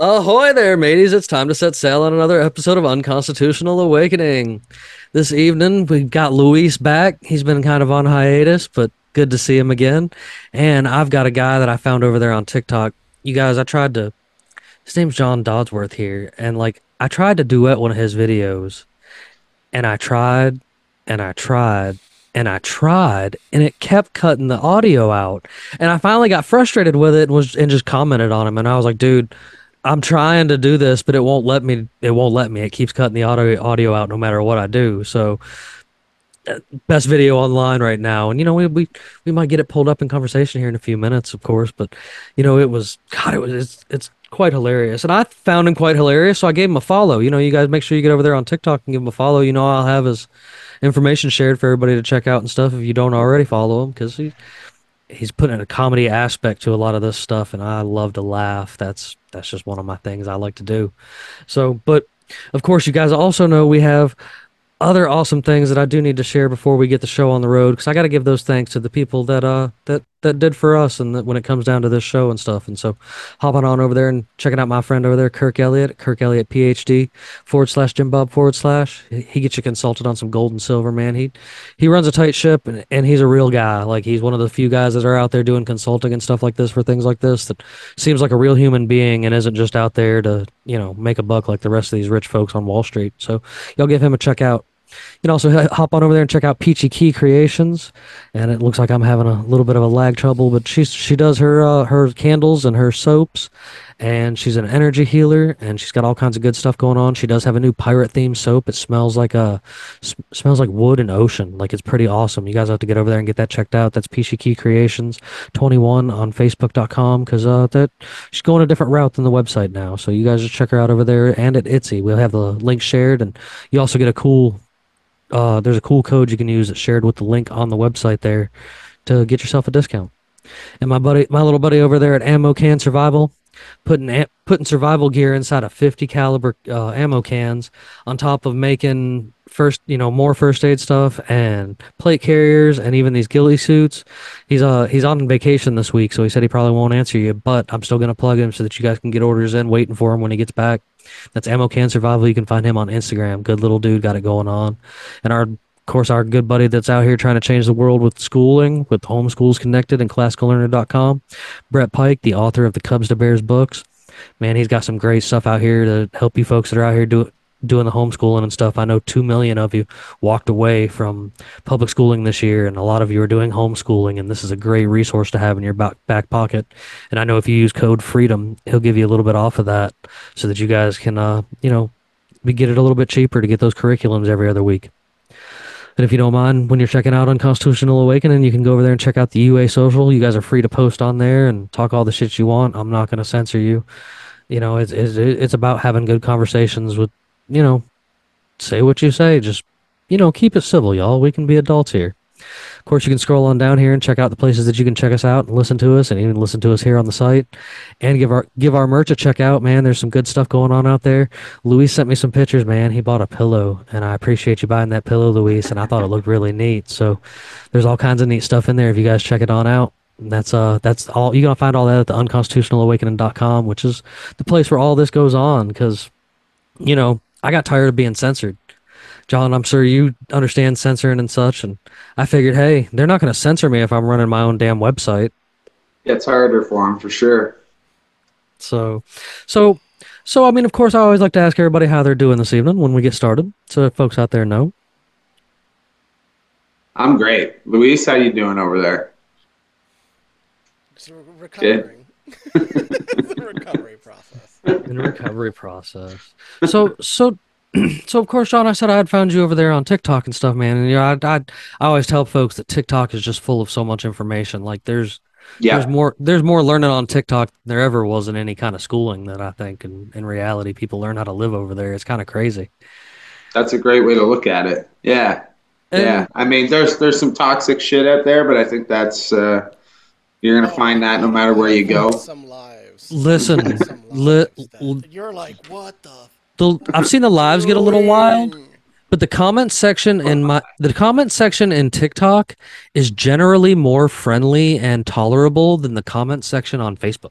Ahoy there, mateys. It's time to set sail on another episode of Unconstitutional Awakening. This evening, we've got Luis back. He's been kind of on hiatus, but good to see him again. And I've got a guy that I found over there on TikTok. You guys, his name's John Dodsworth here. And I tried to duet one of his videos. And I tried, and it kept cutting the audio out. And I finally got frustrated with it and just commented on him. And I was like, dude, I'm trying to do this, but it won't let me. It keeps cutting the audio out no matter what I do. So best video online right now. And, we might get it pulled up in conversation here in a few minutes, of course, but it's quite hilarious. And I found him quite hilarious. So I gave him a follow. You guys make sure you get over there on TikTok and give him a follow. I'll have his information shared for everybody to check out and stuff. If you don't already follow him, cause he's putting a comedy aspect to a lot of this stuff. And I love to laugh. That's just one of my things I like to do. So, but of course, you guys also know we have other awesome things that I do need to share before we get the show on the road, because I got to give those thanks to the people that did for us and that when it comes down to this show and stuff. And so hopping on over there and checking out my friend over there, Kirk Elliott, PhD, /Jim Bob/. He gets you consulted on some gold and silver, man. He runs a tight ship and he's a real guy. He's one of the few guys that are out there doing consulting and stuff like this for things like this that seems like a real human being and isn't just out there to, make a buck like the rest of these rich folks on Wall Street. So y'all give him a check out. You can also hop on over there and check out Peachy Key Creations, and it looks like I'm having a little bit of a lag trouble, but she does her candles and her soaps, and she's an energy healer, and she's got all kinds of good stuff going on. She does have a new pirate themed soap. It smells like wood and ocean. It's pretty awesome. You guys have to get over there and get that checked out. That's Peachy Key Creations 21 on Facebook.com, because she's going a different route than the website now. So you guys just check her out over there and at Etsy. We'll have the link shared, and you also get a cool. There's a cool code you can use that's shared with the link on the website there to get yourself a discount. And my little buddy over there at Ammo Can Survival, putting survival gear inside of 50 caliber ammo cans, on top of making more first aid stuff and plate carriers and even these ghillie suits. He's on vacation this week, so he said he probably won't answer you, but I'm still going to plug him so that you guys can get orders in, waiting for him when he gets back. That's Ammo Can Survival. You can find him on Instagram. Good little dude, got it going on. And our good buddy that's out here trying to change the world with schooling, with Homeschools Connected and ClassicalLearner.com, Brett Pike, the author of the Cubs to Bears books. Man, he's got some great stuff out here to help you folks that are out here doing the homeschooling and stuff. I know 2 million of you walked away from public schooling this year, and a lot of you are doing homeschooling, and this is a great resource to have in your back pocket. And I know if you use code FREEDOM, he'll give you a little bit off of that so that you guys can, get it a little bit cheaper to get those curriculums every other week. And if you don't mind, when you're checking out Unconstitutional Awakening, you can go over there and check out the UA Social. You guys are free to post on there and talk all the shit you want. I'm not going to censor you. It's about having good conversations with, say what you say. Just, keep it civil, y'all. We can be adults here. Of course, you can scroll on down here and check out the places that you can check us out and listen to us, and even listen to us here on the site, and give our merch a check out, man. There's some good stuff going on out there. Luis sent me some pictures, man. He bought a pillow, and I appreciate you buying that pillow, Luis, and I thought it looked really neat. So there's all kinds of neat stuff in there if you guys check it on out. And that's all. You're going to find all that at the unconstitutionalawakening.com, which is the place where all this goes on, because, I got tired of being censored. John, I'm sure you understand censoring and such, and I figured, hey, they're not going to censor me if I'm running my own damn website. Yeah, it's harder for them, for sure. So I mean, of course, I always like to ask everybody how they're doing this evening when we get started, so that folks out there know. I'm great. Luis, how you doing over there? Just recovering. It's a recovery process. In a recovery process. So of course, John, I said I had found you over there on TikTok and stuff, man. And you know, I always tell folks that TikTok is just full of so much information. Like there's more learning on TikTok than there ever was in any kind of schooling that I think. And in reality, people learn how to live over there. It's kind of crazy. That's a great way to look at it. Yeah. And, yeah. I mean, there's some toxic shit out there, but I think that's, you're going to find that no matter where you go. Some lives. Listen, you're like, what the? I've seen the lives get a little wild, but the comment section in TikTok is generally more friendly and tolerable than the comment section on Facebook.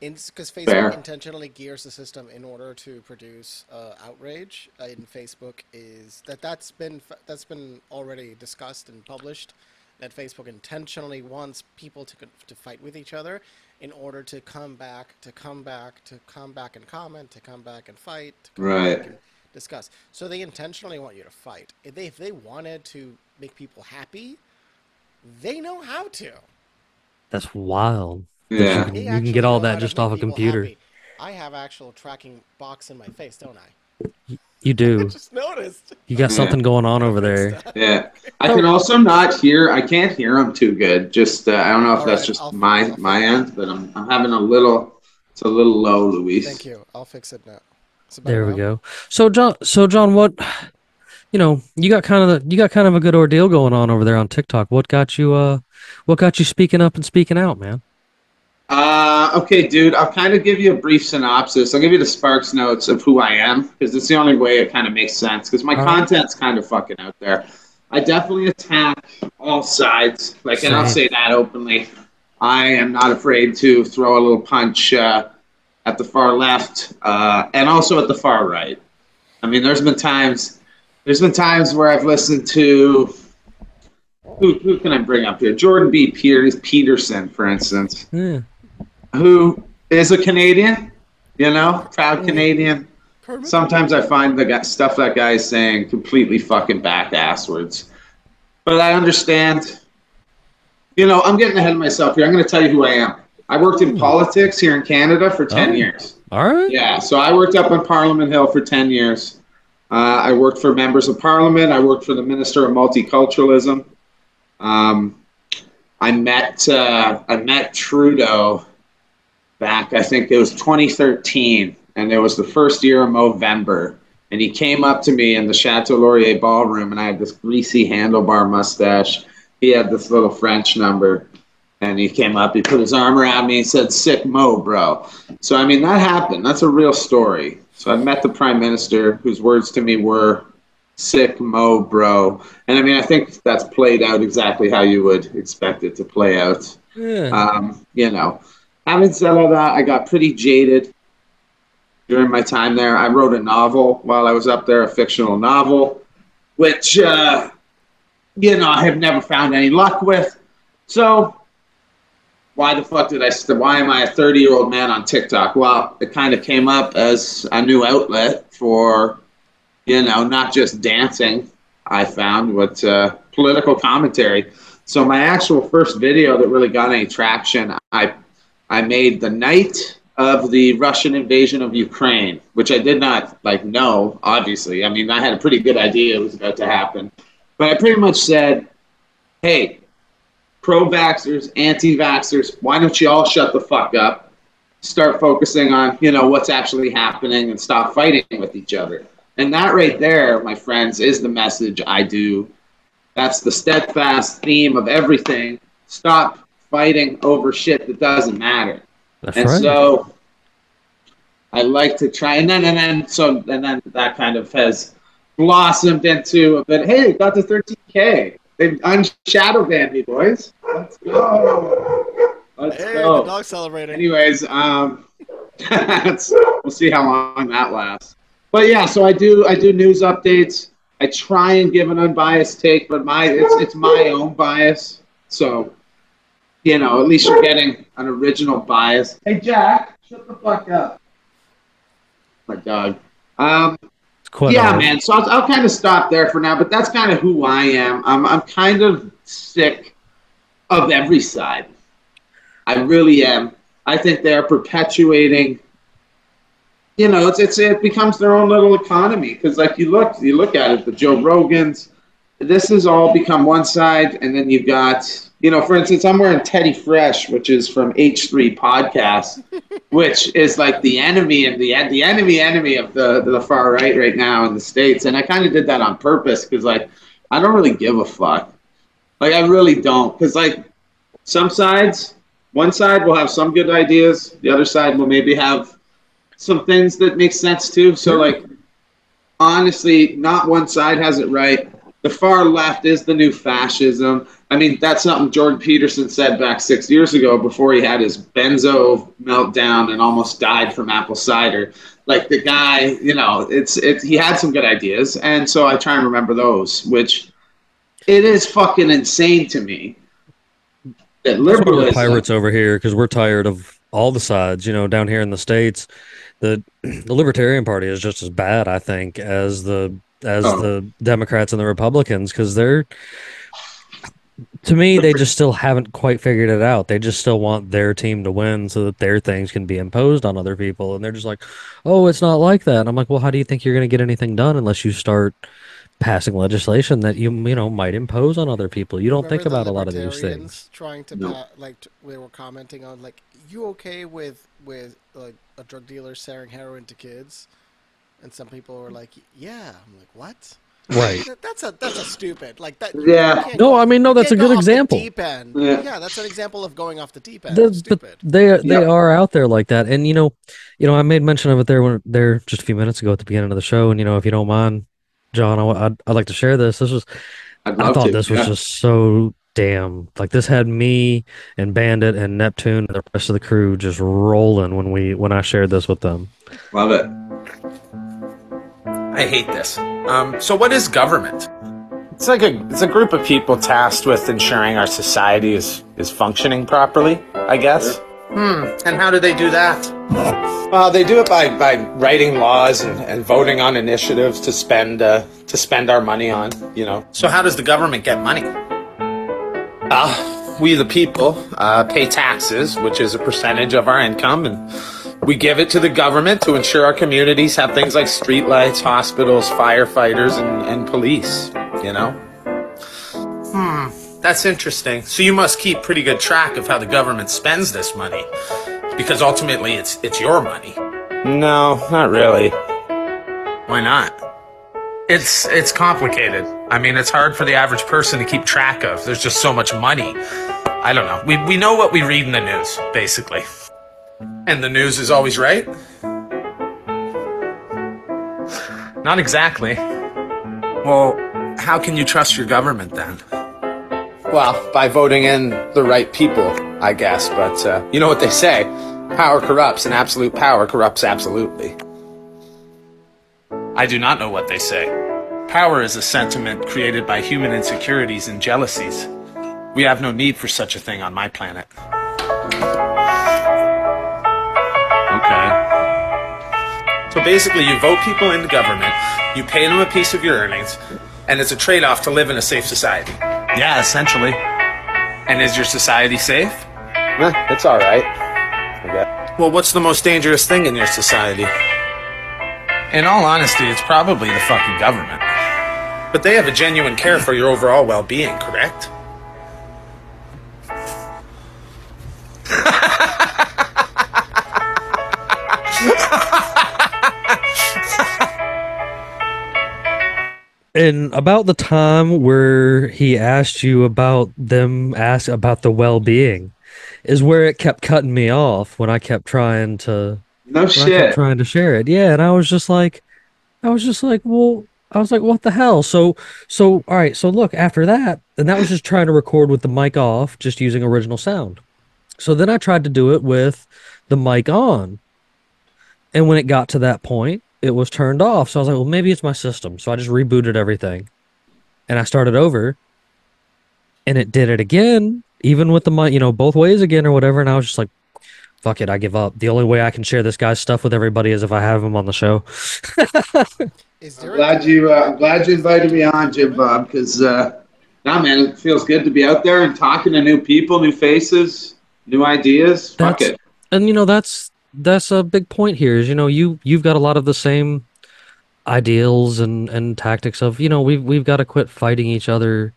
Because Facebook intentionally gears the system in order to produce outrage. And Facebook is that's been already discussed and published. That Facebook intentionally wants people to fight with each other in order to come back and comment, to come back and fight, to come back and discuss. So they intentionally want you to fight. If they wanted to make people happy, they know how to. That's wild. Yeah, you can get all that just off a computer. Happy. I have actual tracking box in my face, don't I? You do. I just noticed. You got something going on over there. Yeah, I can also not hear. I can't hear them too good. Just I don't know if that's just my end, but I'm having a little. It's a little low, Luis. Thank you. I'll fix it now. There we go. So John, what? You know, you got kind of a good ordeal going on over there on TikTok. What got you speaking up and speaking out, man? Okay, dude, I'll kind of give you a brief synopsis. I'll give you the Sparks notes of who I am, because it's the only way it kind of makes sense, because my content's kind of fucking out there. I definitely attack all sides, like, and I'll say that openly. I am not afraid to throw a little punch at the far left and also at the far right. I mean, there's been times where I've listened to... Who can I bring up here? Jordan B. Peterson, for instance, who is a Canadian, you know, proud Canadian. Sometimes I find the stuff that guy is saying completely fucking back-asswards. But I understand, you know, I'm getting ahead of myself here. I'm going to tell you who I am. I worked in politics here in Canada for 10 years. All right. Yeah, so I worked up on Parliament Hill for 10 years. I worked for members of Parliament. I worked for the Minister of Multiculturalism. I met Trudeau back, I think it was 2013, and it was the first year of Movember, and he came up to me in the Chateau Laurier ballroom, and I had this greasy handlebar mustache. He had this little French number, and he came up, he put his arm around me and said, "Sick Mo, bro." So, I mean, that happened. That's a real story. So I met the Prime Minister, whose words to me were, "Sick Mo, bro." And I mean, I think that's played out exactly how you would expect it to play out. Yeah. You know, having said all that, I got pretty jaded during my time there. I wrote a novel while I was up there, a fictional novel, which, you know, I have never found any luck with. So why the fuck did I, why am I a 30-year-old man on TikTok? Well, it kind of came up as a new outlet for, you know, not just dancing, I found, with political commentary. So my actual first video that really got any traction, I made the night of the Russian invasion of Ukraine, which I did not, like, know, obviously. I mean, I had a pretty good idea it was about to happen. But I pretty much said, hey, pro-vaxxers, anti-vaxxers, why don't you all shut the fuck up, start focusing on, you know, what's actually happening and stop fighting with each other. And that right there, my friends, is the message I do. That's the steadfast theme of everything. Stop fighting over shit that doesn't matter. That's and right. So I like to try, and then that kind of has blossomed into a bit. Hey, got to 13K. They've unshadow banned me, boys. Let's go. Let's go. The dog's celebrating. Anyways, we'll see how long that lasts. But yeah, so I do news updates. I try and give an unbiased take, but it's my own bias. So, you know, at least you're getting an original bias. Hey Jack, shut the fuck up. My dog. Yeah, man. So I'll kind of stop there for now. But that's kind of who I am. I'm kind of sick of every side. I really am. I think they're perpetuating, you know, it becomes their own little economy. Because like you look at it, the Joe Rogans, this has all become one side. And then you've got, you know, for instance, I'm wearing Teddy Fresh, which is from H3 Podcast, which is like the enemy and the enemy of the far right right now in the States. And I kind of did that on purpose because, like, I don't really give a fuck. Like, I really don't. Because, like, some sides, one side will have some good ideas. The other side will maybe have some things that make sense, too. So, like, honestly, not one side has it right. The far left is the new fascism. I mean, that's something Jordan Peterson said back 6 years ago before he had his benzo meltdown and almost died from apple cider. Like, the guy, you know, he had some good ideas, and so I try and remember those, which it is fucking insane to me that liberalism... We're pirates over here because we're tired of all the sides, you know, down here in the States. The Libertarian Party is just as bad, I think, as the Democrats and the Republicans, because they're... To me, they just still haven't quite figured it out. They just still want their team to win so that their things can be imposed on other people. And they're just like, oh, it's not like that. And I'm like, well, how do you think you're going to get anything done unless you start passing legislation that you know might impose on other people? You don't think about a lot of these things. Trying to they were commenting on, like, you okay with like a drug dealer selling heroin to kids? And some people were like, yeah. I'm like, what? Right. That's a stupid, like that. Yeah. No, I mean, no, that's a good example. Deep end. Yeah. Yeah, that's an example of going off the deep end. Stupid. They are out there like that. And, you know, I made mention of it there just a few minutes ago at the beginning of the show. And, you know, if you don't mind, John, I'd like to share this. I thought this was just so damn, like, this had me and Bandit and Neptune and the rest of the crew just rolling when I shared this with them. Love it. I hate this. So what is government? It's like it's a group of people tasked with ensuring our society is functioning properly, I guess. And how do they do that? Well, they do it by writing laws and voting on initiatives to spend our money on, you know. So how does the government get money? We the people pay taxes, which is a percentage of our income, and we give it to the government to ensure our communities have things like streetlights, hospitals, firefighters, and police, you know? That's interesting. So you must keep pretty good track of how the government spends this money, because ultimately it's your money. No, not really. Why not? It's complicated. I mean, it's hard for the average person to keep track of. There's just so much money. I don't know. We know what we read in the news, basically. And the news is always right? Not exactly. Well, how can you trust your government then? Well, by voting in the right people, I guess. But you know what they say, power corrupts and absolute power corrupts absolutely. I do not know what they say. Power is a sentiment created by human insecurities and jealousies. We have no need for such a thing on my planet. So basically, you vote people into government, you pay them a piece of your earnings, and it's a trade-off to live in a safe society. Yeah, essentially. And is your society safe? It's all right, I guess. Well, what's the most dangerous thing in your society? In all honesty, it's probably the fucking government. But they have a genuine care for your overall well-being, correct? And about the time where he asked you about the well-being is where it kept cutting me off when I kept trying to share it. Yeah, and I was like, what the hell? So all right, so look, after that, and that was just trying to record with the mic off, just using original sound. So then I tried to do it with the mic on. And when it got to that point, it was turned off. So I was like, well, maybe it's my system. So I just rebooted everything. And I started over. And it did it again, even with the mic, you know, both ways again or whatever. And I was just like, fuck it, I give up. The only way I can share this guy's stuff with everybody is if I have him on the show. I'm glad you invited me on, Jim Bob, because, man, it feels good to be out there and talking to new people, new faces, new ideas. Fuck it. And you know, that's a big point here is, you know, you've got a lot of the same ideals and tactics of, you know, we've got to quit fighting each other.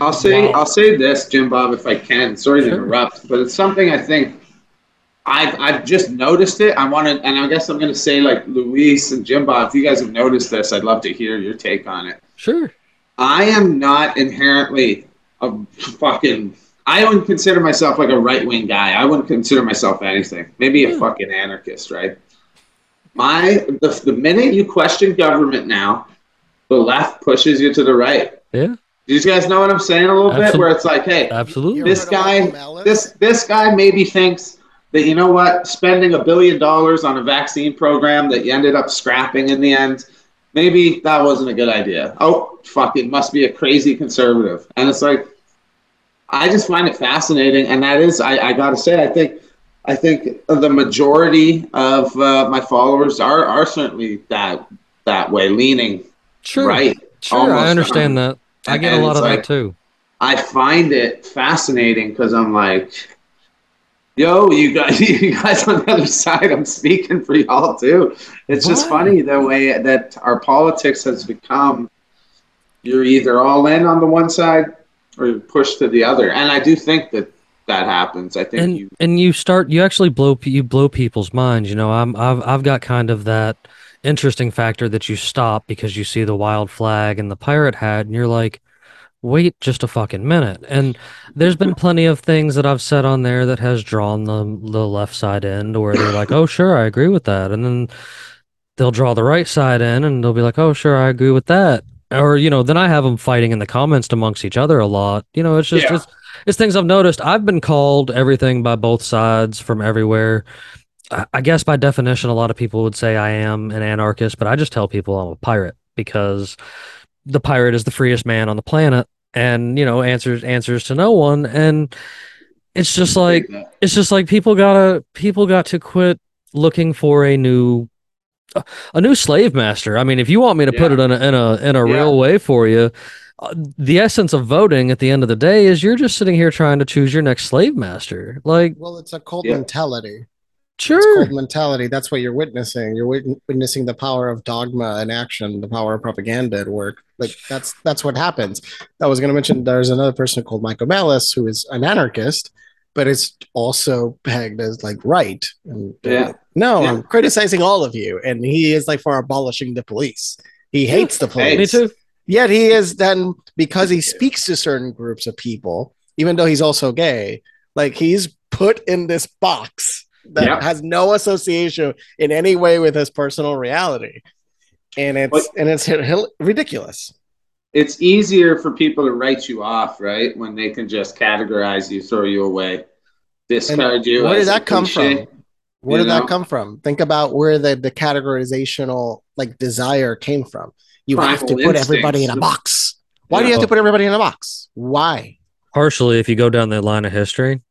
I'll say this, Jim Bob, if I can. Sorry to interrupt, but it's something I think I've just noticed it. And I guess I'm going to say, like, Luis and Jim Bob, if you guys have noticed this, I'd love to hear your take on it. Sure. I am not inherently I wouldn't consider myself like a right-wing guy. I wouldn't consider myself anything. Maybe a fucking anarchist, right? The minute you question government now, the left pushes you to the right. Yeah. Do you guys know what I'm saying a little bit? Where it's like, hey, absolutely, this guy maybe thinks that, you know what, spending $1 billion on a vaccine program that you ended up scrapping in the end, maybe that wasn't a good idea. Oh, fuck, it must be a crazy conservative. And it's like, I just find it fascinating. And that is, I got to say, I think the majority of my followers are certainly that way, leaning right. Sure, I understand that. I get a lot of that too. I find it fascinating because I'm like, yo, you guys on the other side, I'm speaking for y'all too. It's just funny the way that our politics has become. You're either all in on the one side or you push to the other, and I do think that happens. I think you actually blow people's minds. You know, I've got kind of that interesting factor that you stop because you see the wild flag and the pirate hat and you're like, wait just a fucking minute. And there's been plenty of things that I've said on there that has drawn the left side in to where they're like, oh sure, I agree with that. And then they'll draw the right side in and they'll be like, oh sure, I agree with that. Or, you know, then I have them fighting in the comments amongst each other a lot. You know, it's just it's things I've noticed. I've been called everything by both sides from everywhere. I guess by definition, a lot of people would say I am an anarchist, but I just tell people I'm a pirate because the pirate is the freest man on the planet and, you know, answers to no one. And it's just like people got to quit looking for a new slave master. I mean, if you want me to put it in a real way for you, the essence of voting at the end of the day is you're just sitting here trying to choose your next slave master. Like, well, it's a cult mentality. Sure. It's cold mentality. That's what you're witnessing. You're witnessing the power of dogma in action, the power of propaganda at work. Like that's what happens. I was going to mention there's another person called Michael Malice who is an anarchist, but it's also pegged as like right. And like, no, I'm criticizing all of you, and he is like for abolishing the police. He hates the police. Me too. Yet he is then because he speaks to certain groups of people, even though he's also gay. Like he's put in this box that has no association in any way with his personal reality, and it's ridiculous. It's easier for people to write you off, right, when they can just categorize you, throw you away, discard you. Where did that come from? Where did that come from? Think about where the categorizational like desire came from. You have to put everybody in a box. Why do you have to put everybody in a box? Why? Partially, if you go down the line of history.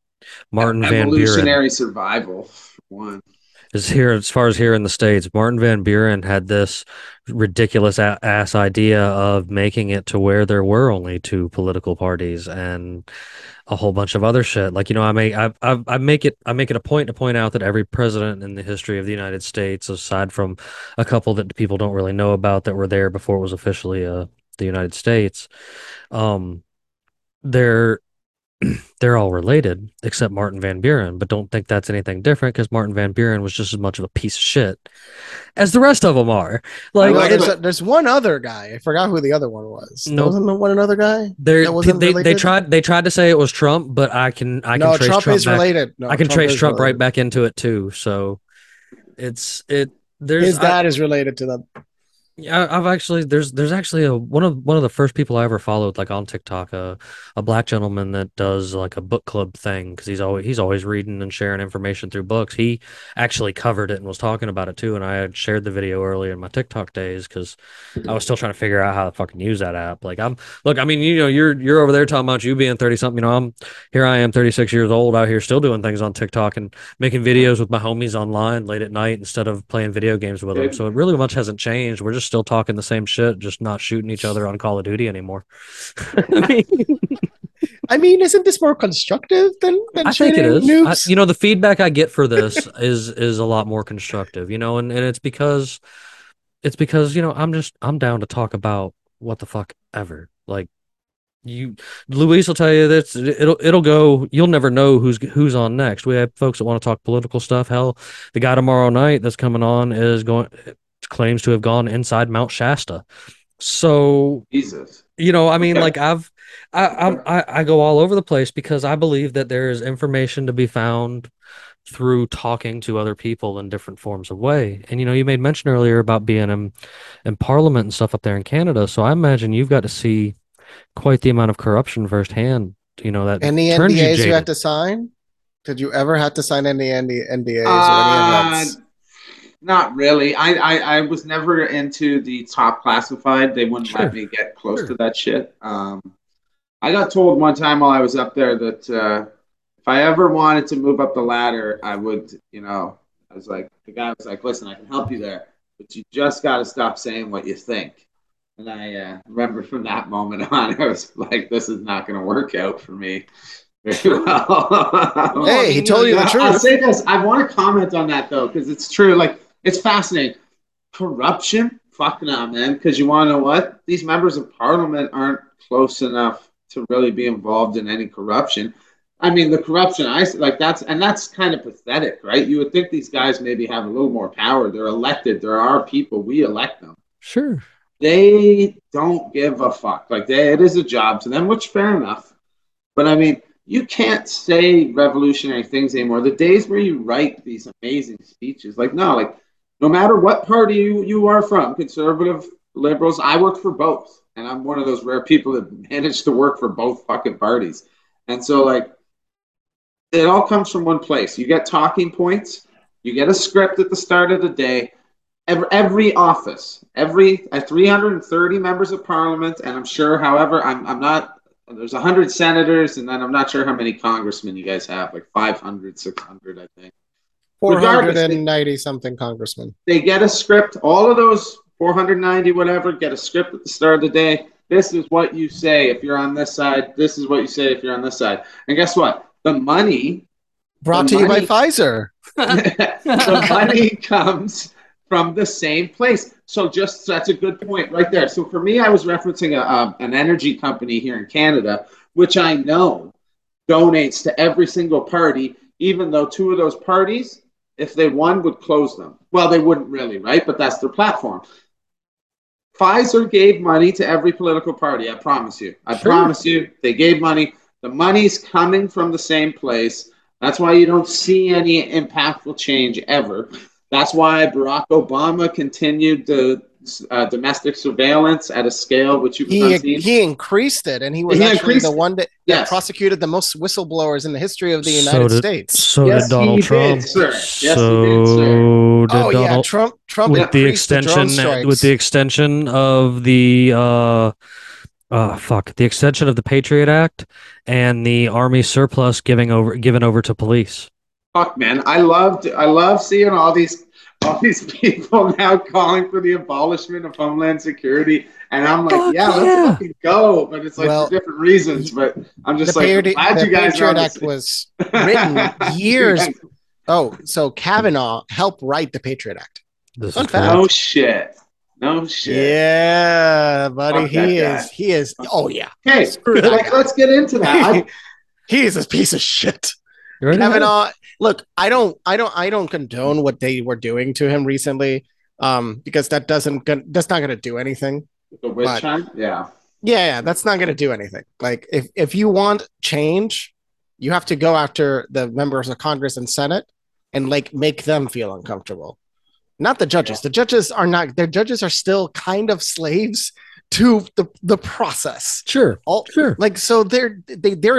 Martin Van Buren. Evolutionary survival. One is here as far as here in the States. Martin Van Buren had this ridiculous ass idea of making it to where there were only two political parties and a whole bunch of other shit. Like, you know, I make it a point to point out that every president in the history of the United States, aside from a couple that people don't really know about that were there before it was officially the United States, they're all related except Martin Van Buren, but don't think that's anything different because Martin Van Buren was just as much of a piece of shit as the rest of them are. Like, there's one other guy. I forgot who the other one was. No, there wasn't one another guy. They tried to say it was Trump, but I can trace Trump back. Related. No, I can trace Trump related. Right back into it too. So his dad is related to them. Yeah, I've actually there's actually one of the first people I ever followed like on TikTok, a black gentleman that does like a book club thing because he's always reading and sharing information through books. He actually covered it and was talking about it too, and I had shared the video earlier in my TikTok days because I was still trying to figure out how to fucking use that app. Like you're over there talking about you being 30-something. You know, I am 36 years old out here still doing things on TikTok and making videos with my homies online late at night instead of playing video games with them. So it really much hasn't changed. We're just still talking the same shit, just not shooting each other on Call of Duty anymore. I mean, I mean, isn't this more constructive than I think it is. Nukes? The feedback I get for this is a lot more constructive, and it's because, I'm down to talk about what the fuck ever. Like, Luis will tell you this, it'll go, you'll never know who's on next. We have folks that want to talk political stuff. Hell, the guy tomorrow night that's coming on claims to have gone inside Mount Shasta. So Jesus, I go all over the place because I believe that there is information to be found through talking to other people in different forms of way. And, you made mention earlier about being in Parliament and stuff up there in Canada. So I imagine you've got to see quite the amount of corruption firsthand, that. And the NDAs you have to sign? Did you ever have to sign any NDAs or any of that? Not really. I was never into the top classified. They wouldn't let me get close to that shit. I got told one time while I was up there that if I ever wanted to move up the ladder, I would, the guy was like, listen, I can help you there, but you just got to stop saying what you think. And I remember from that moment on, I was like, this is not going to work out for me. Well. Hey, he told you the truth. I'll say this. I want to comment on that, though, because it's true. Like, it's fascinating. Corruption? Fuck nah, man. Because you want to know what? These members of Parliament aren't close enough to really be involved in any corruption. I mean, the corruption, that's kind of pathetic, right? You would think these guys maybe have a little more power. They're elected. There are people. We elect them. Sure. They don't give a fuck. Like, it is a job to them, which fair enough. But, I mean, you can't say revolutionary things anymore. The days where you write these amazing speeches, no matter what party you are from, conservative, liberals, I work for both. And I'm one of those rare people that managed to work for both fucking parties. And so, it all comes from one place. You get talking points. You get a script at the start of the day. Every office, 330 members of Parliament, and I'm sure, however, I'm not, there's 100 senators, and then I'm not sure how many congressmen you guys have, 500, 600, I think. 490-something congressmen. They get a script. All of those 490, whatever, get a script at the start of the day. This is what you say if you're on this side. This is what you say if you're on this side. And guess what? The money. Brought to you by Pfizer. The money comes from the same place. So just that's a good point right there. So for me, I was referencing an energy company here in Canada, which I know donates to every single party, even though two of those parties, if they won, would close them. Well, they wouldn't really, right? But that's their platform. Pfizer gave money to every political party, I promise you. They gave money. The money's coming from the same place. That's why you don't see any impactful change ever. That's why Barack Obama continued the domestic surveillance at a scale which you've not seen. He increased it, and he was actually the one that prosecuted the most whistleblowers in the history of the United States. So did Donald Trump. Trump with the extension of the Patriot Act and the army surplus given over to police. Fuck, man, I love seeing all these people now calling for the abolishment of Homeland Security, and I'm like, let's fucking go. But it's for different reasons. But I'm just glad you guys are. The Patriot Act was written years. Oh, so Kavanaugh helped write the Patriot Act. No shit. Yeah, buddy, he is. Oh yeah. Okay, let's get into that. He is a piece of shit. Kavanaugh, look, I don't condone what they were doing to him recently, because that's not going to do anything. The witch hunt? Yeah, that's not going to do anything. Like, if you want change, you have to go after the members of Congress and Senate and make them feel uncomfortable. Not the judges. Yeah. The judges are not. Their judges are still kind of slaves to the process. There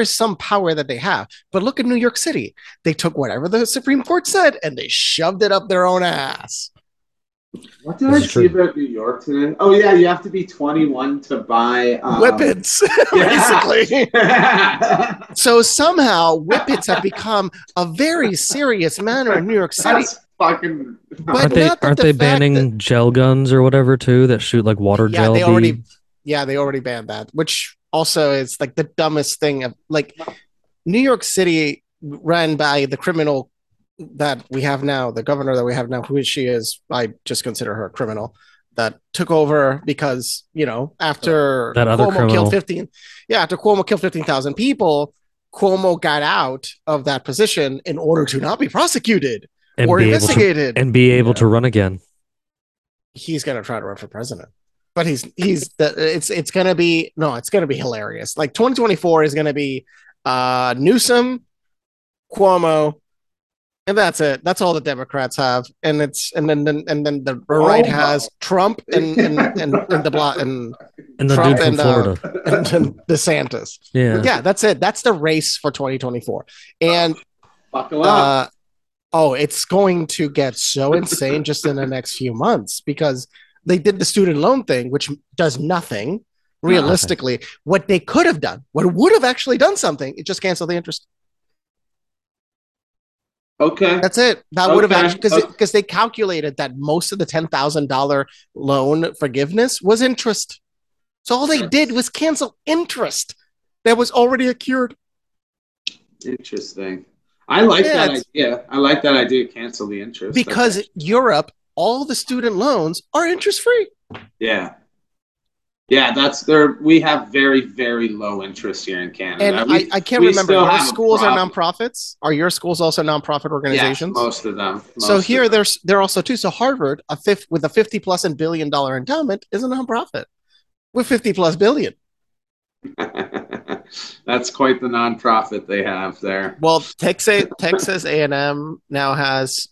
is some power that they have, but look at New York City. They took whatever the Supreme Court said and they shoved it up their own ass. What did I see about New York today? Oh yeah, you have to be 21 to buy whippets, basically. So somehow whippets have become a very serious matter in New York City. Fucking aren't they banning gel guns or whatever too that shoot water gel? They already banned that, which also is like the dumbest thing of like New York City ran by the criminal that we have now, the governor that we have now, who she is, I just consider her a criminal that took over because, you know, after that other Cuomo killed 15, after Cuomo killed 15,000 people, Cuomo got out of that position in order to not be prosecuted and or investigated and be able to run again. He's going to try to run for president, but it's going to be, no, it's going to be hilarious. Like 2024 is going to be Newsom, Cuomo, and that's it. That's all the Democrats have, and it's and then the right has Trump and the block and the Trump dude from Florida and DeSantis. Yeah, that's it. That's the race for 2024. And buckle up. It's going to get so insane just in the next few months because they did the student loan thing, which does nothing realistically. What they could have done, what would have actually done something, it just canceled the interest. Okay, that's it. That would have actually because they calculated that most of the $10,000 loan forgiveness was interest. So all they did was cancel interest that was already accrued. Interesting. I like that idea. I like that idea. Cancel the interest because Europe, all the student loans are interest free. Yeah, that's there. We have very, very low interest here in Canada. And I can't remember. Our schools are nonprofits. Are your schools also nonprofit organizations? Yes, most of them. So here, they're also too. So Harvard, with a $50+ billion endowment, is a nonprofit with $50+ billion. That's quite the nonprofit they have there. Well, Texas A&M now has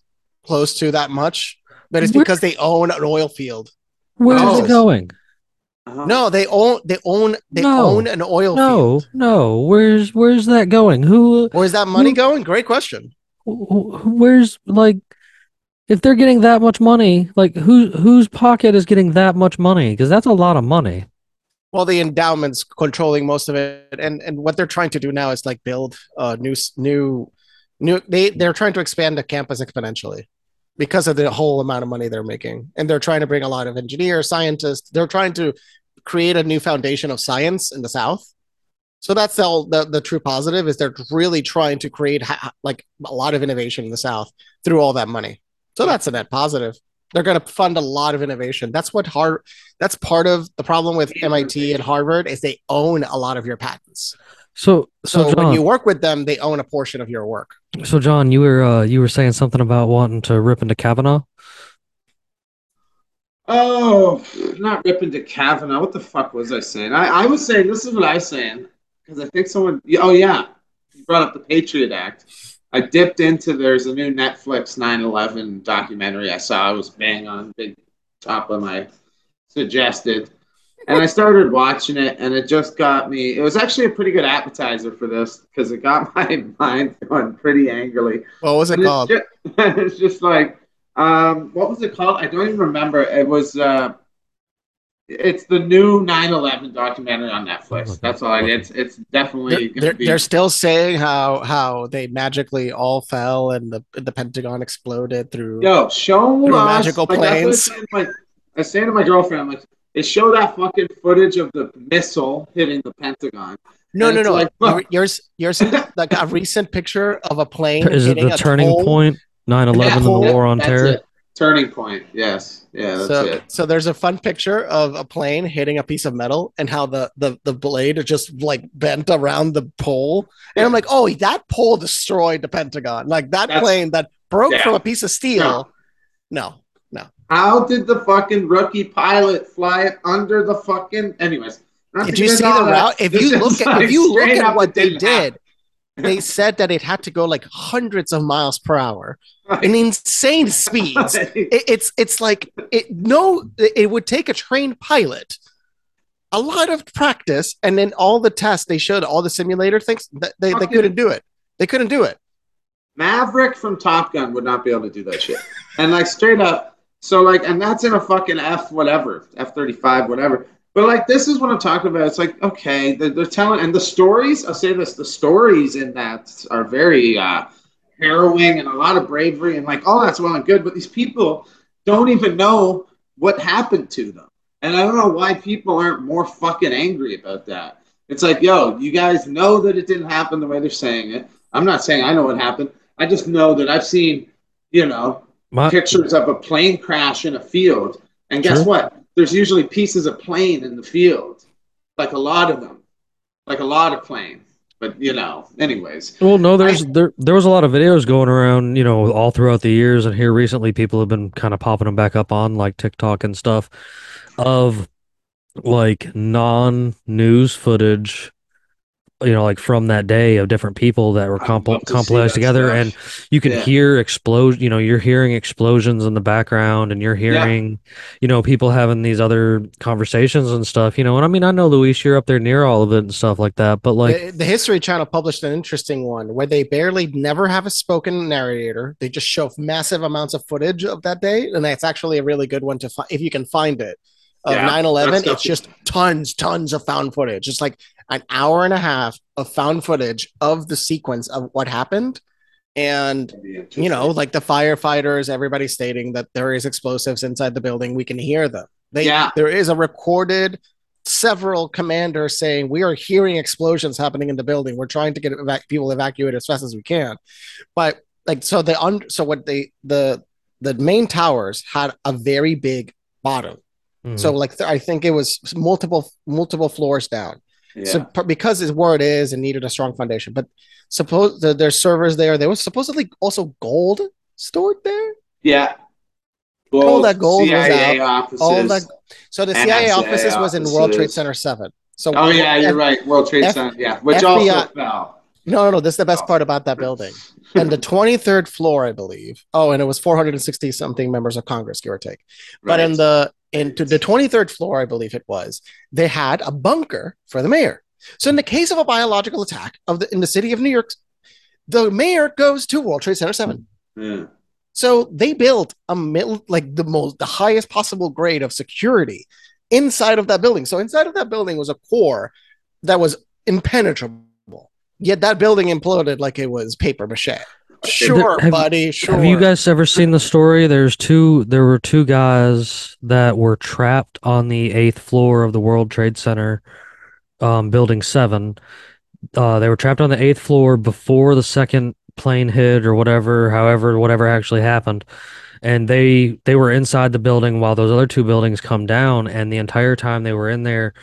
close to that much, but it's because they own an oil field. Where is it going? No, they own an oil field. No, where's that going? Where's that money going? Great question. Where's like if they're getting that much money, like whose pocket is getting that much money? Because that's a lot of money. Well, the endowment's controlling most of it, and what they're trying to do now is like build new. They're trying to expand the campus exponentially. Because of the whole amount of money they're making. And they're trying to bring a lot of engineers, scientists. They're trying to create a new foundation of science in the South. So that's the true positive is they're really trying to create like a lot of innovation in the South through all that money. So that's a net positive. They're going to fund a lot of innovation. That's part of the problem with MIT and Harvard is they own a lot of your patents. So John, when you work with them, they own a portion of your work. So, John, you were saying something about wanting to rip into Kavanaugh. Oh, not rip into Kavanaugh. What the fuck was I saying? I was saying this is what I was saying because I think someone. Oh yeah, you brought up the Patriot Act. I dipped into there's a new Netflix 9/11 documentary I saw. I was bang on big top of my suggested. And I started watching it, and it just got me. It was actually a pretty good appetizer for this because it got my mind going pretty angrily. What was it called? It's just like, what was it called? I don't even remember. It was, it's the new 9/11 documentary on Netflix. That's all I did. It's definitely going to be. They're still saying how they magically all fell and the Pentagon exploded through. Yo, show through us magical planes. I was saying to my girlfriend, I'm like. They show that fucking footage of the missile hitting the Pentagon. No. Like, look. Yours like a recent picture of a plane. Is it the turning point? 9/11 and the war on terror. It. Turning point. Yes. Yeah. That's it. So there's a fun picture of a plane hitting a piece of metal and how the blade just like bent around the pole. And I'm like, oh, that pole destroyed the Pentagon. Like that's, plane that broke from a piece of steel. No. How did the fucking rookie pilot fly it under the fucking? Anyways, did you see the route? If you look at what they did, they said that it had to go like hundreds of miles per hour, in insane speeds. It would take a trained pilot a lot of practice, and then all the tests they showed, all the simulator things, they couldn't do it. They couldn't do it. Maverick from Top Gun would not be able to do that shit, and like straight up. So, like, and that's in a fucking F-35, whatever. But, like, this is what I'm talking about. It's like, okay, they're telling, and the stories, I'll say this, the stories in that are very harrowing and a lot of bravery and, like, all that's well and good. But these people don't even know what happened to them. And I don't know why people aren't more fucking angry about that. It's like, yo, you guys know that it didn't happen the way they're saying it. I'm not saying I know what happened. I just know that I've seen, you know, pictures of a plane crash in a field. And guess what? There's usually pieces of plane in the field, like a lot of them, like a lot of plane. But, you know, anyways. Well, no, there was a lot of videos going around, you know, all throughout the years. And here recently, people have been kind of popping them back up on like TikTok and stuff of like non-news footage, you know, like from that day of different people that were compiled together. Stuff. And you can hear explosions, you know, you're hearing explosions in the background and you're hearing, you know, people having these other conversations and stuff, you know. And I mean, I know, Luis, you're up there near all of it and stuff like that. But like the History Channel published an interesting one where they never have a spoken narrator. They just show massive amounts of footage of that day. And that's actually a really good one to find if you can find it. Of 9/11, it's just tons of found footage. It's like an hour and a half of found footage of the sequence of what happened. And, you know, like the firefighters, everybody stating that there is explosives inside the building. We can hear them. There is a recorded several commanders saying, we are hearing explosions happening in the building. We're trying to get people evacuated as fast as we can. But like, the main towers had a very big bottom. So like I think it was multiple floors down. Yeah. So because it's where it is and needed a strong foundation, but suppose there's servers there. There was supposedly also gold stored there. Yeah. Gold, all that gold CIA was out. Offices, so the CIA offices was in World Trade Center 7. So you're right. World Trade Center. Yeah. Which FDR, also fell. No. This is the best part about that building. And the 23rd floor, I believe. Oh, and it was 460 something members of Congress, give or take. Right. But into the 23rd floor, I believe it was, they had a bunker for the mayor. So in the case of a biological attack in the city of New York, the mayor goes to World Trade Center 7. Yeah. So they built the highest possible grade of security inside of that building. So inside of that building was a core that was impenetrable. Yet that building imploded like it was paper mache. Sure, buddy. Sure. Have you guys ever seen the story? There were two guys that were trapped on the 8th floor of the World Trade Center, building 7. They were trapped on the 8th floor before the second plane hit or whatever actually happened. And they were inside the building while those other two buildings come down. And the entire time they were in there,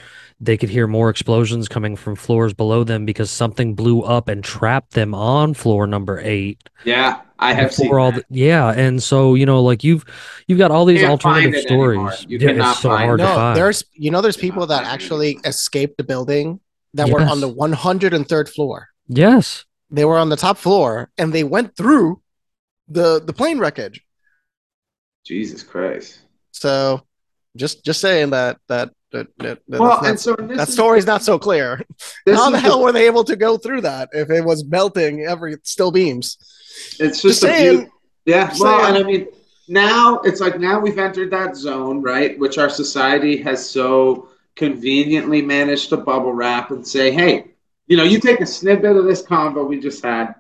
they could hear more explosions coming from floors below them because something blew up and trapped them on floor number 8. Yeah, I have seen that. And so, you know, like you've got all these alternative stories. It's so hard to find. There's people that actually escaped the building that were on the 103rd floor. Yes. They were on the top floor and they went through the plane wreckage. Jesus Christ. So just saying that story's not so clear. How the hell were they able to go through that if it was melting still beams? It's just saying. And I mean, now we've entered that zone, right? Which our society has so conveniently managed to bubble wrap and say, hey, you know, you take a snippet of this convo we just had,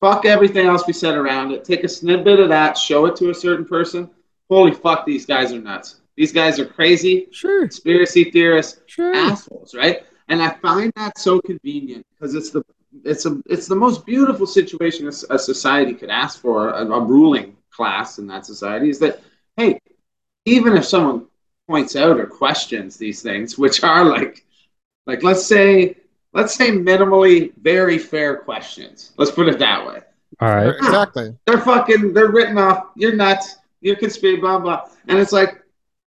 fuck everything else we said around it, take a snippet of that, show it to a certain person. Holy fuck, these guys are nuts. These guys are crazy, conspiracy theorists, assholes, right? And I find that so convenient because it's the most beautiful situation a society could ask for, a ruling class in that society, is that, hey, even if someone points out or questions these things, which are like let's say minimally very fair questions. Let's put it that way. All right, exactly. They're written off. You're nuts. You're conspiracy, blah, blah. And it's like,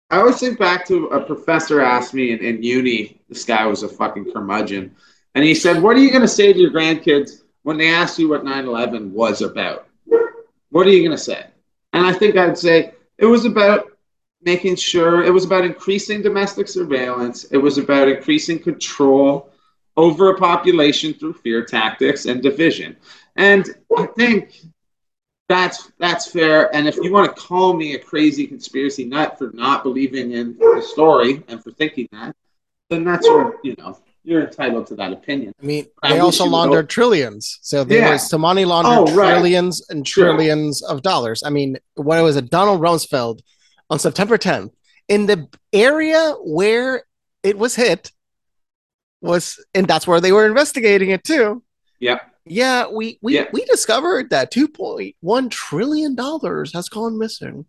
I always think back to a professor asked me in uni, this guy was a fucking curmudgeon, and he said, what are you going to say to your grandkids when they ask you what 9/11 was about? What are you going to say? And I think I'd say it was about making sure, it was about increasing domestic surveillance, it was about increasing control over a population through fear tactics and division. And I think that's fair. And if you want to call me a crazy conspiracy nut for not believing in the story and for thinking that, then that's your, you know, you're entitled to that opinion. I mean, they also laundered trillions. So there was some money laundered trillions and trillions of dollars. I mean, when it was at Donald Rumsfeld on September 10th, in the area where it was hit, was, and that's where they were investigating it too. Yeah. Yeah, we discovered that $2.1 trillion has gone missing.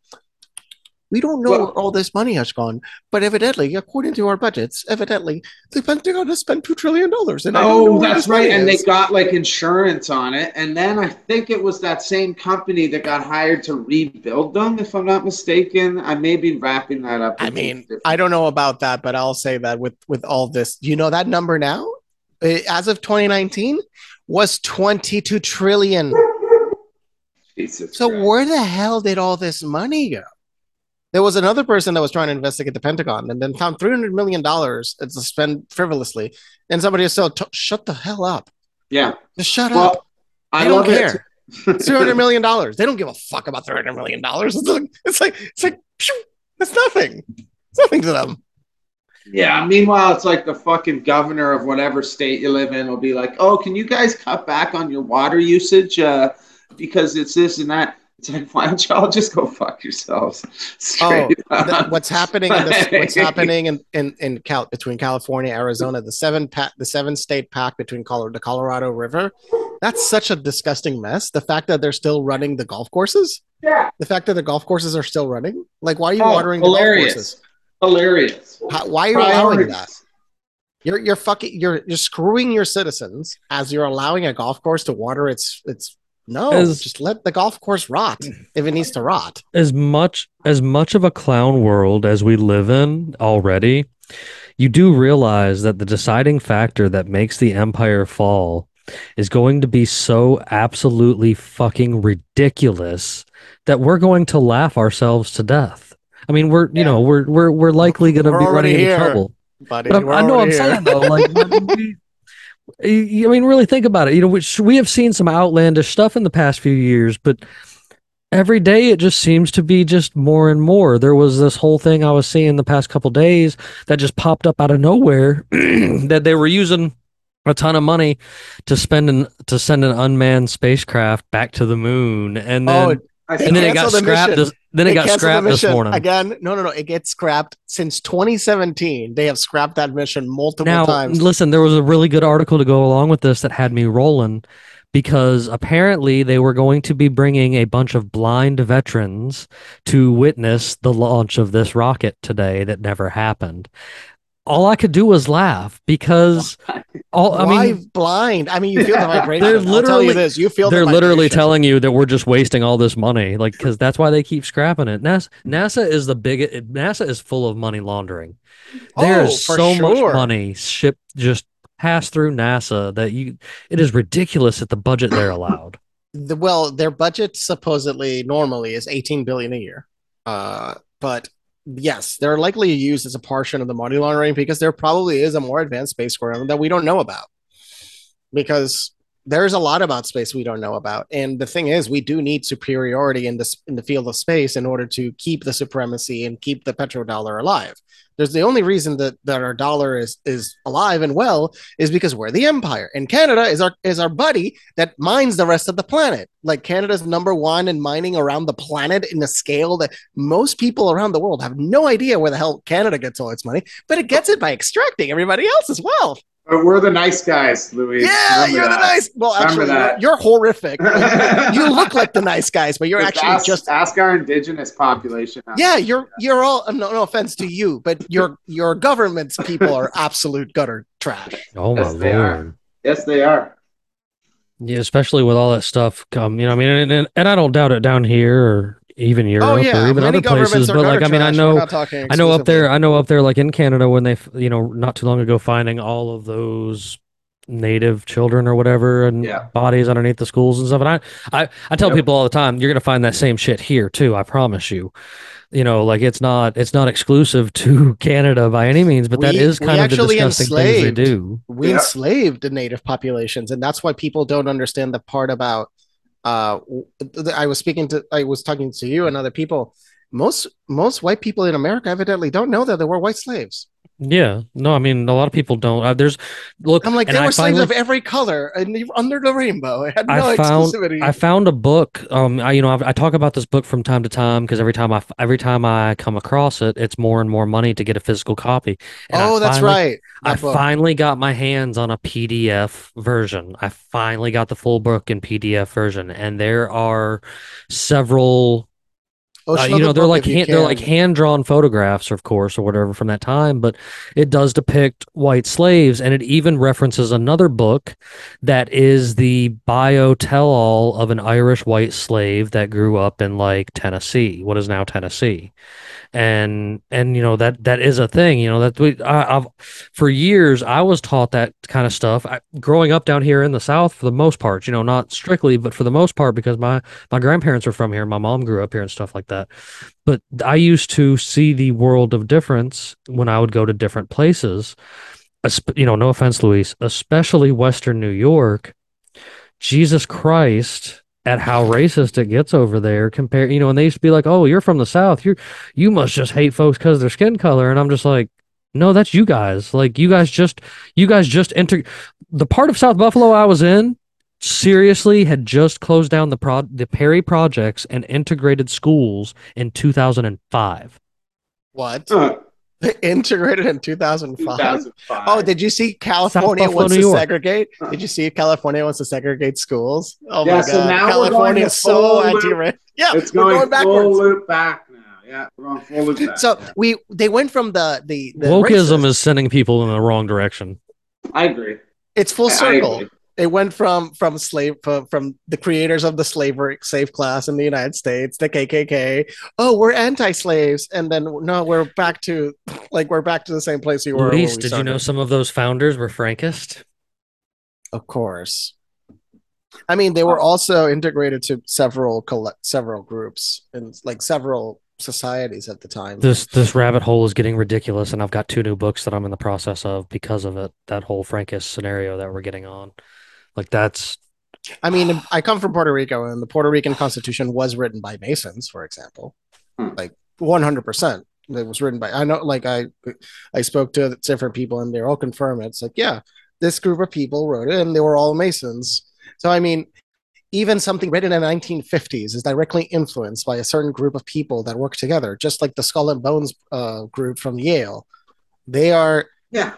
We don't know where all this money has gone, but evidently, according to our budgets, the Pentagon has spent $2 trillion. And that's right. And they got like insurance on it. And then I think it was that same company that got hired to rebuild them, if I'm not mistaken. I may be wrapping that up. I mean, I don't know about that, but I'll say that with all this, you know, that number now, as of 2019, was 22 trillion. Jesus so Christ. Where the hell did all this money go? There was another person that was trying to investigate the Pentagon and then found $300 million to spend frivolously. And somebody was still, shut the hell up. Yeah. Just shut up. I don't care. $300 million. They don't give a fuck about $300 million. It's like, it's nothing. It's nothing to them. Yeah. Meanwhile, it's like the fucking governor of whatever state you live in will be like, oh, can you guys cut back on your water usage? Because it's this and that. It's like, why don't y'all just go fuck yourselves? What's happening between California, Arizona, the seven state pact between the Colorado River? That's such a disgusting mess. The fact that they're still running the golf courses. Yeah. The fact that the golf courses are still running. Like, why are you watering the golf courses? Hilarious. Why are you allowing that? You're screwing your citizens as you're allowing a golf course to water its. No, just let the golf course rot if it needs to rot. As much of a clown world as we live in already, you do realize that the deciding factor that makes the empire fall is going to be so absolutely fucking ridiculous that we're going to laugh ourselves to death. I mean, we're likely going to be running into trouble. Buddy, but I know I'm saying though, like. I mean, really think about it. You know, we have seen some outlandish stuff in the past few years, but every day it just seems to be just more and more. There was this whole thing I was seeing the past couple days that just popped up out of nowhere that they were using a ton of money to send an unmanned spacecraft back to the moon, and then it got scrapped. Then it got scrapped this morning. Again, no. It gets scrapped since 2017. They have scrapped that mission multiple times. Now, listen, there was a really good article to go along with this that had me rolling because apparently they were going to be bringing a bunch of blind veterans to witness the launch of this rocket today that never happened. All I could do was laugh because blind. I mean, you feel the vibration. They're literally telling you that we're just wasting all this money, like because that's why they keep scrapping it. NASA is the biggest. NASA is full of money laundering. There's much money shipped just passed through NASA that it is ridiculous at the budget they're allowed. Their budget supposedly normally is $18 billion a year, but. Yes, they're likely used as a portion of the money laundering because there probably is a more advanced space program that we don't know about because there's a lot about space we don't know about. And the thing is, we do need superiority in the field of space in order to keep the supremacy and keep the petrodollar alive. There's the only reason that our dollar is alive and well is because we're the empire, and Canada is our buddy that mines the rest of the planet. Like Canada's number one in mining around the planet in a scale that most people around the world have no idea where the hell Canada gets all its money, but it gets it by extracting everybody else's wealth. We're the nice guys, Louis. Yeah, you're horrific. You look like the nice guys, but ask our indigenous population. Yeah, you're all. No offense to you, but your government's people are absolute gutter trash. Oh my Lord! Yes, they are. Yeah, especially with all that stuff. You know, I mean, and I don't doubt it down here or even Europe or even other places, but like, I mean, I know up there, like in Canada, when they, you know, not too long ago, finding all of those native children or whatever and bodies underneath the schools and stuff. And I tell people all the time, you're going to find that same shit here too. I promise you, you know, like it's not exclusive to Canada by any means, but that is kind of the disgusting things they do. We enslaved the native populations. And that's why people don't understand the part about, I was talking to you and other people. Most white people in America evidently don't know that there were white slaves. Yeah, no, I mean, a lot of people don't. I'm like, there were slaves of every color and under the rainbow. It had no exclusivity. I found a book. I talk about this book from time to time because every time I come across it, it's more and more money to get a physical copy. And I finally got my hands on a PDF version. I finally got the full book in PDF version, and there are several. They're like hand-drawn photographs, of course, or whatever from that time, but it does depict white slaves, and it even references another book that is the bio tell-all of an Irish white slave that grew up in like Tennessee, what is now Tennessee, and that is a thing. For years I was taught that kind of stuff growing up down here in the South for the most part. Not strictly, but for the most part, because my grandparents are from here, my mom grew up here and stuff like that. But I used to see the world of difference when I would go to different places. No offense, Luis, especially Western New York. Jesus Christ, at how racist it gets over there compared, and they used to be like, oh, you're from the South. You must just hate folks because of their skin color. And I'm just like, no, that's you guys. Like, you guys just enter the part of South Buffalo I was in. Seriously, had just closed down the Perry Projects and integrated schools in 2005. What? Integrated in 2005? Oh, did you see California wants to segregate? Did you see California wants to segregate schools? Oh yeah, my God. So now California is so anti-racist. Yeah, it's going backwards. Full loop back now. Yeah, we're on full loop back. So they went from the wokeism racist. Is sending people in the wrong direction. I agree. It's full circle. They went from the creators of the slave class in the United States, the KKK. Oh, we're anti-slaves, and then no, we're back to the same place you were. Luis, did you know some of those founders were Frankist? Of course. I mean, they were also integrated to several groups and like several societies at the time. This rabbit hole is getting ridiculous, and I've got two new books that I'm in the process of because of it. That whole Frankist scenario that we're getting on. Like that's, I mean, I come from Puerto Rico, and the Puerto Rican Constitution was written by Masons, for example, like 100%. It was written by, I know, like I spoke to different people, and they all confirm it. It's like, yeah, this group of people wrote it, and they were all Masons. So I mean, even something written in the 1950s is directly influenced by a certain group of people that work together, just like the Skull and Bones group from Yale. They are,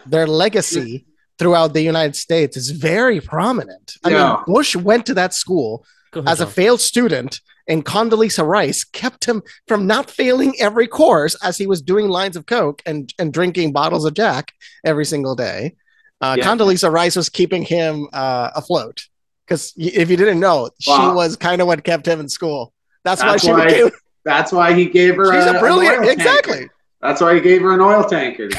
their legacy throughout the United States is very prominent. I mean, Bush went to that school as a failed student, and Condoleezza Rice kept him from not failing every course as he was doing lines of coke and drinking bottles of Jack every single day. Condoleezza Rice was keeping him afloat, because if you didn't know, she was kind of what kept him in school. That's why he gave her. She's a brilliant, exactly. That's why he gave her an oil tanker.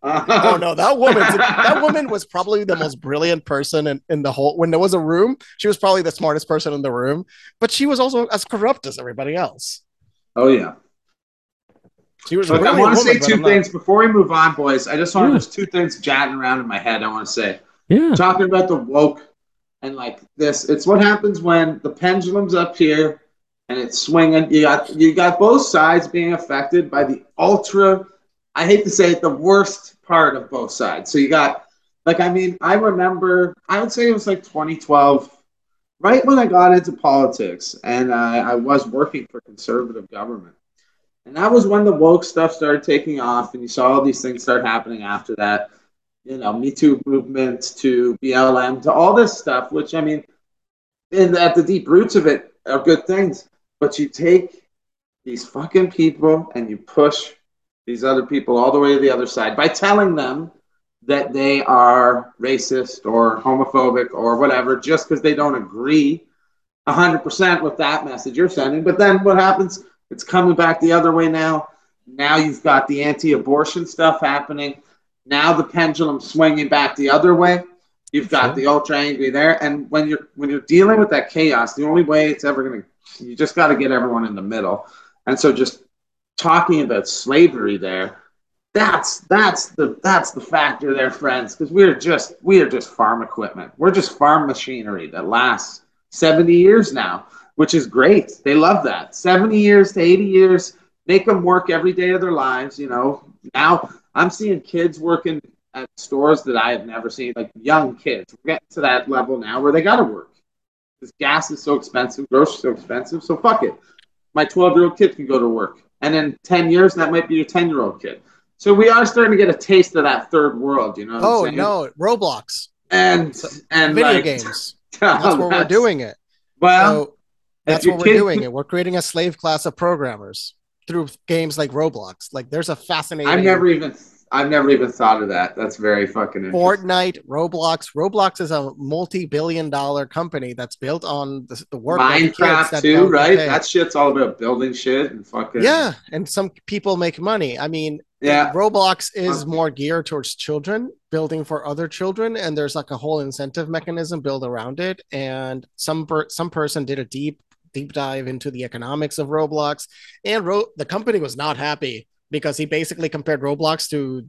Oh no, that woman was probably the most brilliant person in the whole. When there was a room, she was probably the smartest person in the room, but she was also as corrupt as everybody else. Oh yeah, she was. Look, I want to say two things before we move on, boys. I just want there's two things jotting around in my head. I want to say, talking about the woke and like this, it's what happens when the pendulum's up here and it's swinging. You got both sides being affected by the ultra. I hate to say it, the worst part of both sides. So you got, like, I mean, I remember, I would say it was like 2012, right when I got into politics, and I was working for conservative government. And that was when the woke stuff started taking off, and you saw all these things start happening after that, Me Too movement to BLM to all this stuff, which, I mean, at the deep roots of it are good things. But you take these fucking people and you push these other people all the way to the other side by telling them that they are racist or homophobic or whatever, just because they don't agree 100% with that message you're sending. But then what happens? It's coming back the other way now. Now you've got the anti-abortion stuff happening. Now the pendulum swinging back the other way. You've got the ultra angry there. And when you're dealing with that chaos, the only way it's ever going to, you just got to get everyone in the middle. And so just talking about slavery there, that's the factor there, friends, because we are just farm equipment. We're just farm machinery that lasts 70 years now, which is great. They love that. 70 years to 80 years, make them work every day of their lives, Now I'm seeing kids working at stores that I have never seen, like young kids. We're getting to that level now where they got to work. Because gas is so expensive, groceries so expensive, so fuck it. My 12-year-old kid can go to work. And in 10 years, that might be your 10-year-old kid. So we are starting to get a taste of that third world, you know what I'm saying? Oh, no, Roblox. And video games. That's where we're doing it. Well, so that's what we're doing it. We're creating a slave class of programmers through games like Roblox. Like, there's a fascinating... I've never even thought of that. That's very fucking interesting. Fortnite, Roblox. Roblox is a multi-billion-dollar company that's built on the work. Minecraft too, right? That shit's all about building shit and fucking. Yeah, and some people make money. I mean, yeah. Roblox is more geared towards children, building for other children, and there's like a whole incentive mechanism built around it. And some person did a deep dive into the economics of Roblox, and the company was not happy. Because he basically compared Roblox to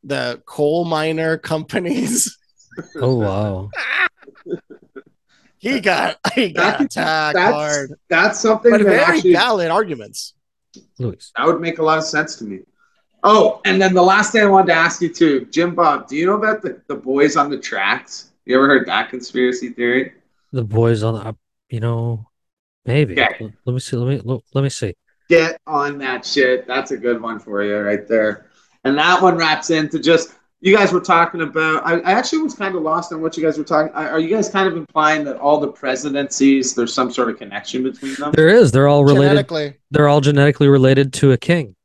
the coal miner companies. Oh wow! he got attacked hard. That's something, but very actually, valid arguments. That would make a lot of sense to me. Oh, and then the last thing I wanted to ask you too, Jim Bob. Do you know about the boys on the tracks? You ever heard that conspiracy theory? The boys on the, you know, maybe. Okay. Let me see. Let me see. Get on that shit. That's a good one for you right there. And that one wraps into just, you guys were talking about, I actually was kind of lost on what you guys were talking. Are you guys kind of implying that all the presidencies, there's some sort of connection between them? There is. They're all related. Genetically. They're all genetically related to a king.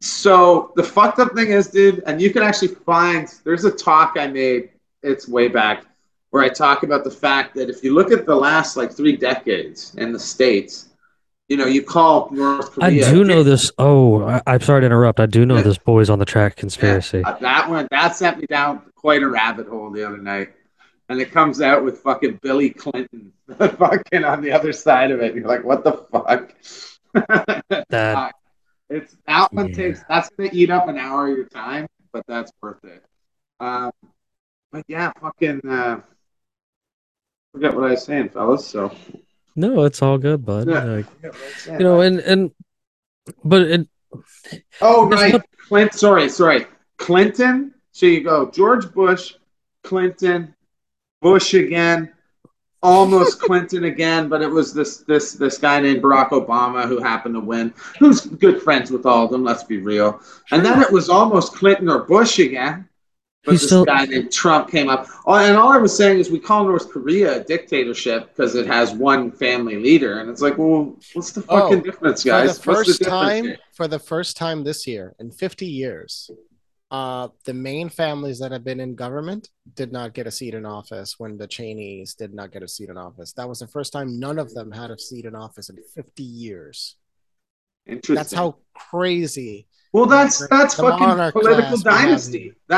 So the fucked up thing is, dude, and you can actually find, there's a talk I made, it's way back, where I talk about the fact that if you look at the last like 3 decades in the States, you know, you call North Korea. I do know this. Oh, I'm sorry to interrupt. I do know this boys on the track conspiracy. Yeah, that sent me down quite a rabbit hole the other night. And it comes out with fucking Billy Clinton fucking on the other side of it. You're like, what the fuck? That's going to eat up an hour of your time, but that's worth it. But yeah, fucking forget what I was saying, fellas. So. No, it's all good, bud. Yeah. Like, you know, Clinton. So you go George Bush, Clinton, Bush again, almost Clinton again, but it was this guy named Barack Obama who happened to win, who's good friends with all of them. Let's be real. And then it was almost Clinton or Bush again. But this guy named Trump came up. And all I was saying is we call North Korea a dictatorship because it has one family leader. And it's like, well, what's the fucking difference, guys? For the first time this year, in 50 years, the main families that have been in government did not get a seat in office when the Cheneys did not get a seat in office. That was the first time none of them had a seat in office in 50 years. Interesting. That's how crazy. Well, that's fucking political dynasty. The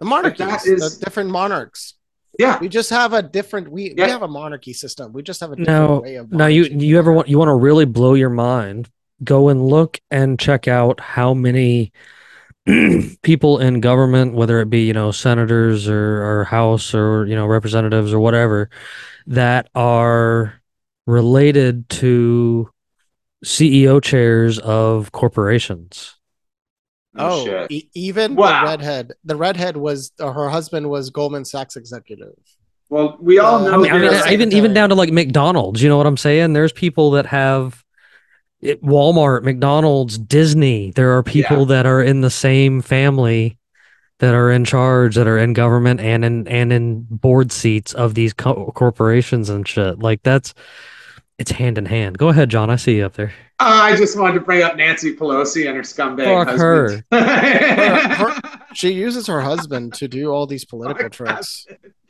monarchy. That is the different monarchs. Yeah, we just have a different. We have a monarchy system. We just have a different way of. Now you want to really blow your mind? Go and look and check out how many people in government, whether it be senators or House or representatives or whatever, that are related to CEO chairs of corporations. The redhead. The redhead was her husband was Goldman Sachs executive. Well, we all know. I mean, even down to like McDonald's. You know what I'm saying? There's people that have Walmart, McDonald's, Disney. There are people that are in the same family that are in charge, that are in government and in board seats of these corporations and shit. Like that's. It's hand in hand. Go ahead, John. I see you up there. I just wanted to bring up Nancy Pelosi and her scumbag husband. She uses her husband to do all these political tricks,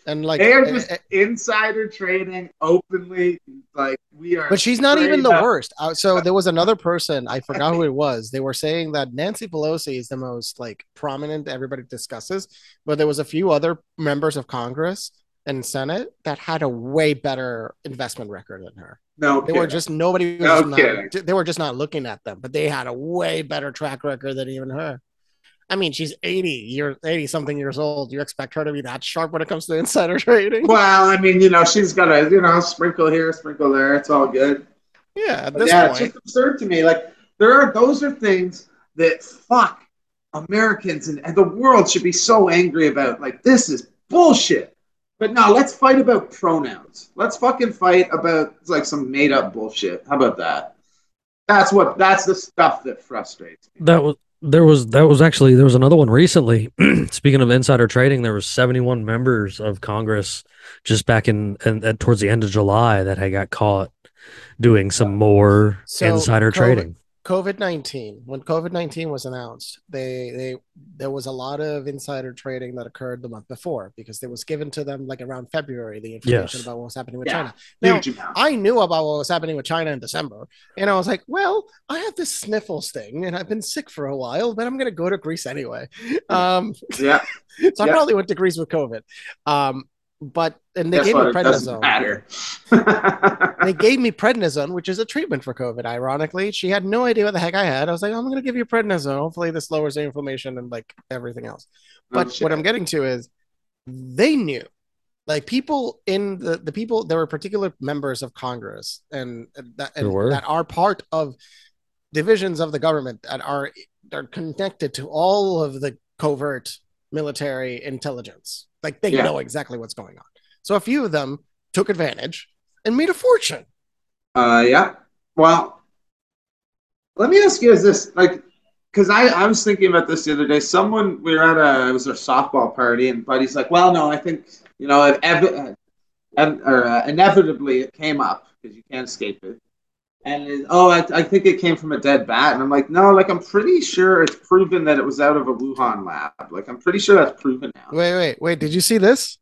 and like they are just insider trading openly. Like we are, but she's not even the worst. So there was another person. I forgot who it was. They were saying that Nancy Pelosi is the most like prominent. Everybody discusses, but there was a few other members of Congress and Senate that had a way better investment record than her. They were just not looking at them, but they had a way better track record than even her. I mean, she's 80-something years old. You expect her to be that sharp when it comes to insider trading? Well, I mean, she's got to, sprinkle here, sprinkle there. It's all good. Yeah, at this point. It's just absurd to me. Like, those are things that fuck Americans and the world should be so angry about. Like, this is bullshit. But no, let's fight about pronouns. Let's fucking fight about like some made up bullshit. How about that? That's the stuff that frustrates me. There was another one recently. Speaking of insider trading, there was 71 members of Congress just back in towards the end of July that had got caught doing some more insider trading. COVID-19, when COVID-19 was announced, there was a lot of insider trading that occurred the month before because it was given to them like around February, the information about what was happening with China. Now, I knew about what was happening with China in December, and I was like, well, I have this sniffles thing, and I've been sick for a while, but I'm going to go to Greece anyway. So I probably went to Greece with COVID. But they gave me prednisone. They gave me prednisone, which is a treatment for COVID. Ironically, she had no idea what the heck I had. I was like, I'm going to give you prednisone. Hopefully this lowers the inflammation and like everything else. But what I'm getting to is they knew, like people in the people, there were particular members of Congress that are part of divisions of the government that are connected to all of the covert military intelligence. Like they know exactly what's going on. So a few of them took advantage and made a fortune. Well, let me ask you is this, like, because I was thinking about this the other day. It was a softball party, and Buddy's like, well, no, I think, you know, inevitably it came up because you can't escape it. And, I think it came from a dead bat. And I'm like, no, like, I'm pretty sure it's proven that it was out of a Wuhan lab. Like, I'm pretty sure that's proven now. Wait. Did you see this?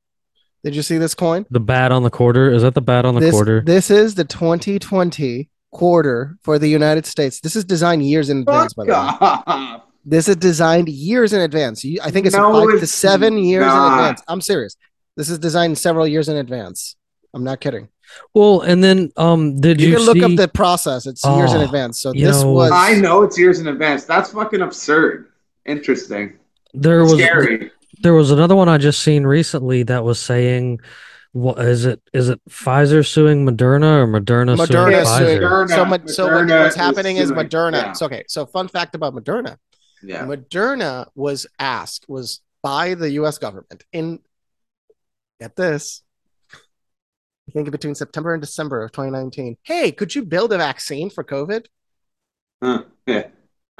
Did you see this coin? The bat on the quarter? Is that the bat on the quarter? This is the 2020 quarter for the United States. This is designed years in advance, by the way. This is designed years in advance. I think it's 5 to 7 years in advance. I'm serious. This is designed several years in advance. I'm not kidding. Well, and then you can look up the process. It's years in advance. So I know it's years in advance. That's fucking absurd. Interesting. Scary. There was another one I just seen recently that was saying, "What is it? Is it Pfizer suing Moderna or Moderna suing Pfizer?" What's happening is Moderna. Yeah. It's okay. So fun fact about Moderna. Yeah. Moderna was asked by the U.S. government in, get this, I think between September and December of 2019. Hey, could you build a vaccine for COVID? Yeah,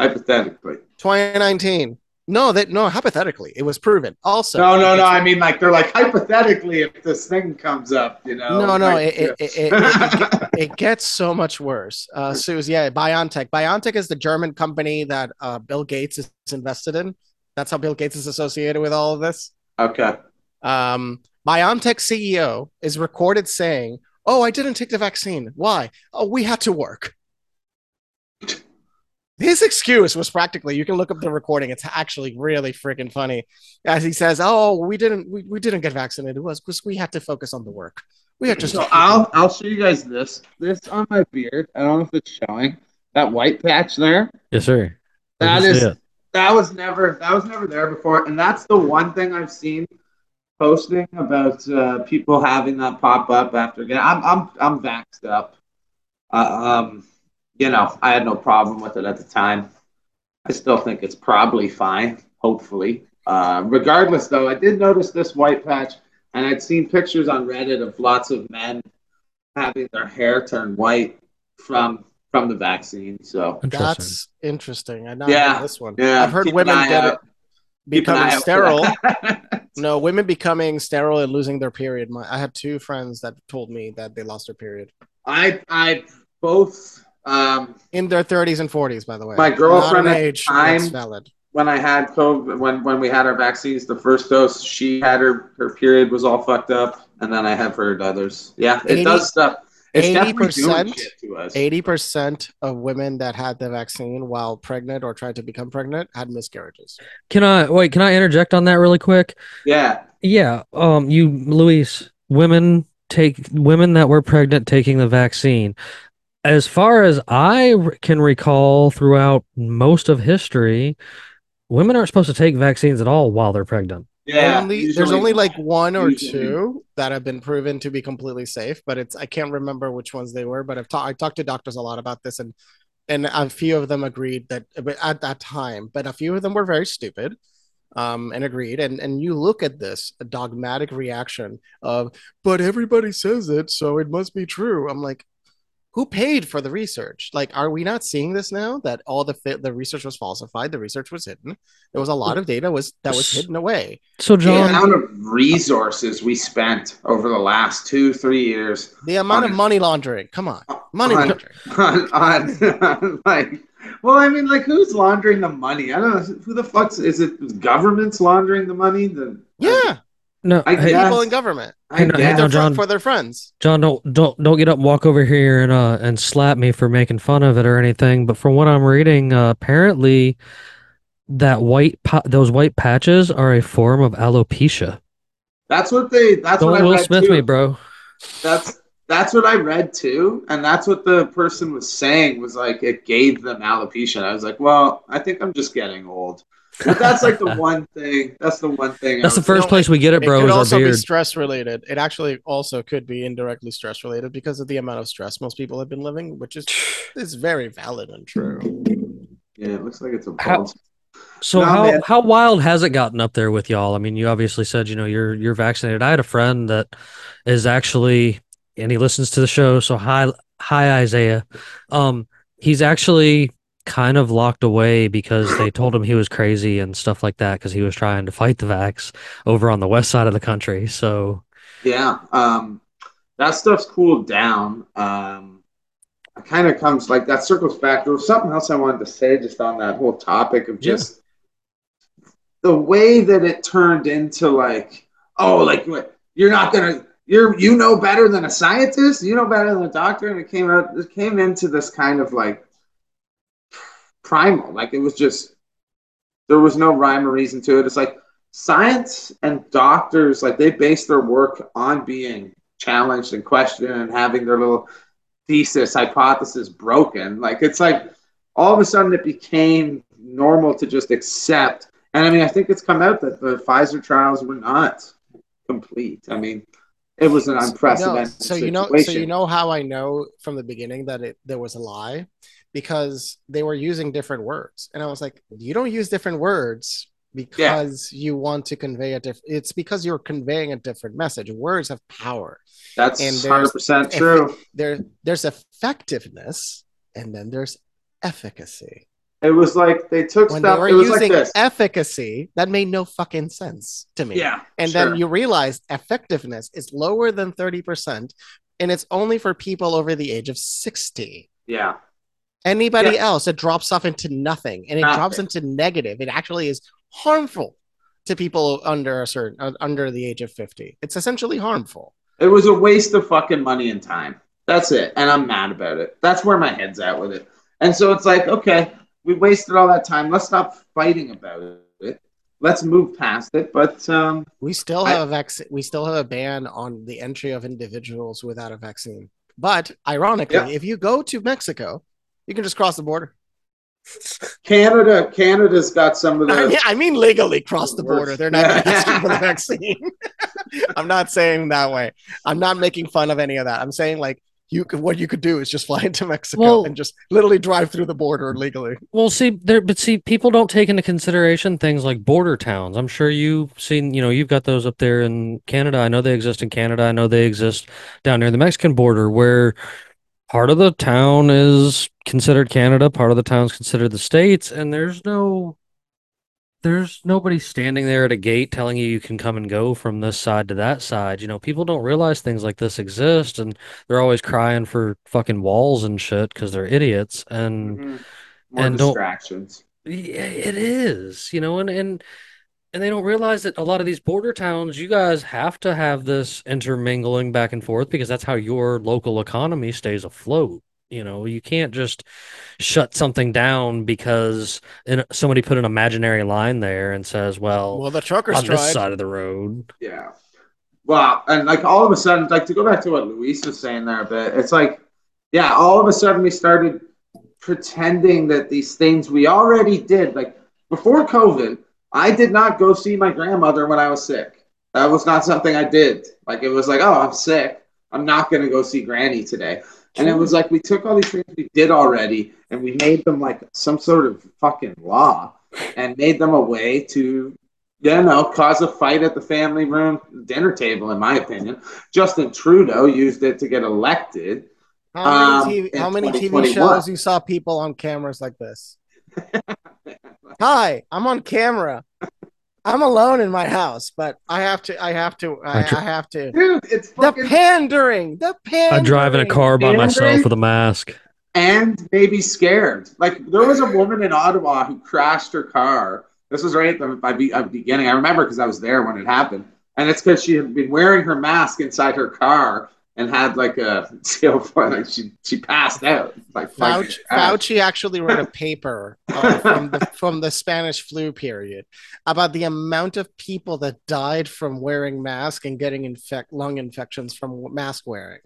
hypothetically. 2019. No, hypothetically. It was proven. Also. No. I mean, like, they're like, hypothetically, if this thing comes up, you know. It gets so much worse. BioNTech. BioNTech is the German company that Bill Gates is invested in. That's how Bill Gates is associated with all of this. Okay. BioNTech CEO is recorded saying, I didn't take the vaccine. Why? Oh, we had to work. His excuse was practically, you can look up the recording. It's actually really freaking funny. As he says, we didn't get vaccinated. It was because we had to focus on the work. We had to. So I'll show you guys this. This on my beard. I don't know if it's showing. That white patch there. Yes, sir. That was never there before. And that's the one thing I've seen posting about people having that pop up after again. I'm vaxxed up. I had no problem with it at the time. I still think it's probably fine. Hopefully, regardless though, I did notice this white patch, and I'd seen pictures on Reddit of lots of men having their hair turn white from the vaccine. So that's interesting. I know this one. Yeah, I've heard women get it. Becoming sterile. No, women becoming sterile and losing their period. I had two friends that told me that they lost their period. I both in their 30s and 40s, by the way. My girlfriend at the time, when I had COVID, when we had our vaccines, the first dose, she had her period was all fucked up, and then I have heard others. Yeah, it does stuff. It's 80% to us. 80% of women that had the vaccine while pregnant or tried to become pregnant had miscarriages. Can I interject on that really quick? Yeah. Luis, women that were pregnant taking the vaccine. As far as I can recall throughout most of history, women aren't supposed to take vaccines at all while they're pregnant. Yeah, there's only like one or two that have been proven to be completely safe, but I can't remember which ones they were. But I talked to doctors a lot about this, and And a few of them agreed that at that time, but a few of them were very stupid and agreed. And you look at this dogmatic reaction of, but everybody says it, so it must be true. I'm like, who paid for the research? Like, are we not seeing this now that all the research was falsified? The research was hidden. There was a lot of data that was hidden away. So John, the amount of resources we spent over the last 2-3 years. The amount of money laundering. Come on. Money laundering. Who's laundering the money? I don't know. Who the fuck's, is it governments laundering the money? People in government. John, for their friends. John, don't get up, walk over here and slap me for making fun of it or anything. But from what I'm reading, apparently that those white patches are a form of alopecia. That's what I read too, bro. That's what I read too, and that's what the person was saying, was like it gave them alopecia. I was like, well, I think I'm just getting old. But that's like the one thing. That's the one thing. That's the first place we get it, bro. It could also be stress related. It actually also could be indirectly stress related because of the amount of stress most people have been living, which is very valid and true. Yeah, it looks like it's a pulse. So how wild has it gotten up there with y'all? I mean, you obviously said you're vaccinated. I had a friend that is actually, and he listens to the show. So hi Isaiah. He's actually kind of locked away because they told him he was crazy and stuff like that because he was trying to fight the vax over on the west side of the country. So yeah, that stuff's cooled down. It kind of comes like that circles back. There was something else I wanted to say just on that whole topic of just the way that it turned into like, oh, like you're not gonna, you know better than a scientist, you know better than a doctor, and it came into this kind of like primal, like it was just, there was no rhyme or reason to it. It's like science and doctors, like they base their work on being challenged and questioned and having their little thesis, hypothesis broken. Like it's like all of a sudden it became normal to just accept. And I mean, I think it's come out that the Pfizer trials were not complete. I mean, it was an unprecedented situation. So you know how I know from the beginning that there was a lie? Because they were using different words. And I was like, you don't use different words because you want to convey it's because you're conveying a different message. Words have power. That's 100% true. There's effectiveness and then there's efficacy. It was like they took when stuff. They were using like efficacy. That made no fucking sense to me. Yeah, and then you realized effectiveness is lower than 30%. And it's only for people over the age of 60. Yeah. Anybody else, it drops off into nothing, and it drops into negative. It actually is harmful to people under the age of 50. It's essentially harmful. It was a waste of fucking money and time. That's it, and I'm mad about it. That's where my head's at with it. And so it's like, okay, we wasted all that time. Let's stop fighting about it. Let's move past it. But we still have we still have a ban on the entry of individuals without a vaccine. But ironically, if you go to Mexico, you can just cross the border. Canada's got some of the... I mean legally cross the border. They're not going to ask you for the vaccine. I'm not saying that way. I'm not making fun of any of that. I'm saying like what you could do is just fly into Mexico and just literally drive through the border legally. Well, see, people don't take into consideration things like border towns. I'm sure you've seen, you've got those up there in Canada. I know they exist in Canada. I know they exist down near the Mexican border where... part of the town is considered Canada, part of the town is considered the States, and there's nobody standing there at a gate telling you can come and go from this side to that side. People don't realize things like this exist, and they're always crying for fucking walls and shit because they're idiots and distractions. It is, and they don't realize that a lot of these border towns, you guys have to have this intermingling back and forth because that's how your local economy stays afloat. You can't just shut something down because somebody put an imaginary line there and says, well, the truckers on this side of the road. Yeah. Well, and like all of a sudden, like to go back to what Luis was saying there a bit, it's like, yeah, all of a sudden we started pretending that these things we already did, like before COVID, I did not go see my grandmother when I was sick. That was not something I did. Like, it was like, oh, I'm sick. I'm not going to go see Granny today. And it was like we took all these things we did already and we made them like some sort of fucking law and made them a way to, you know, cause a fight at the family room dinner table, in my opinion. Justin Trudeau used it to get elected. How many TV shows you saw people on cameras like this? Hi, I'm on camera. I'm alone in my house, but I have to. Dude, it's fucking... The pandering. I'm driving a car by myself with a mask. And maybe scared. Like, there was a woman in Ottawa who crashed her car. This was right at the beginning. I remember because I was there when it happened. And it's because she had been wearing her mask inside her car and had like a she passed out. Like Fauci actually wrote a paper from the Spanish flu period about the amount of people that died from wearing masks and getting lung infections from mask wearing.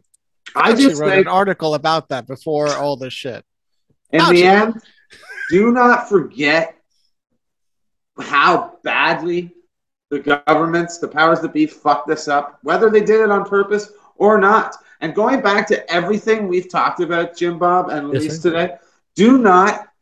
I just wrote an article about that before all this shit. In the end, do not forget how badly the governments, the powers that be, fucked this up, whether they did it on purpose or not. And going back to everything we've talked about, Jim Bob and Luis today, do not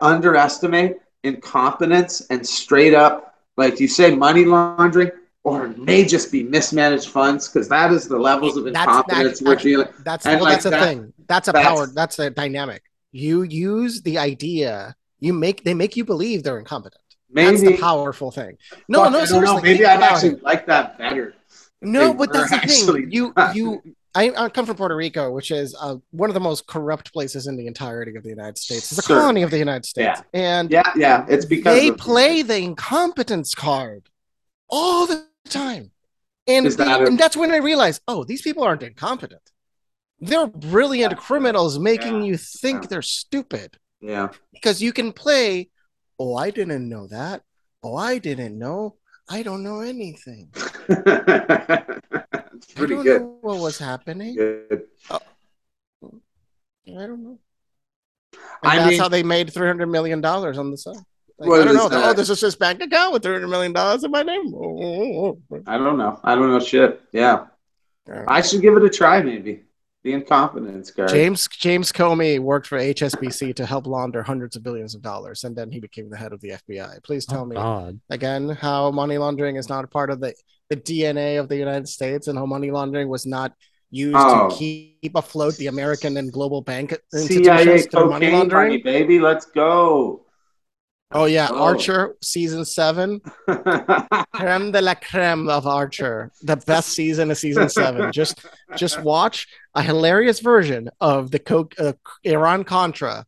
underestimate incompetence and straight up, like you say, money laundering, or it may just be mismanaged funds, because that is the levels of incompetence we're dealing. That's a thing. That's a power. That's a dynamic. You use the idea. They make you believe they're incompetent. Maybe, that's the powerful thing. No, seriously. Maybe I'd actually like that better. No, but that's the thing. I come from Puerto Rico, which is one of the most corrupt places in the entirety of the United States. It's a colony of the United States, and it's because they play the incompetence card all the time, and that's when I realized, oh, these people aren't incompetent. They're brilliant criminals making you think they're stupid. Yeah, because you can play. Oh, I didn't know that. Oh, I didn't know. I don't know anything. It's pretty good. I don't know what was happening. Oh, I don't know. That's how they made $300 million on the side. Like, I don't know. Oh, this is just bank account with $300 million in my name. I don't know shit. Yeah. Right. I should give it a try, maybe. The incompetence guy. James Comey worked for HSBC to help launder hundreds of billions of dollars, and then he became the head of the FBI. Please tell me again how money laundering is not a part of the DNA of the United States, and how money laundering was not used to keep afloat the American and global bank institutions through money laundering. Money, baby, let's go. Archer season 7, creme de la creme of Archer. The best season is season 7. Just watch a hilarious version of the Iran Contra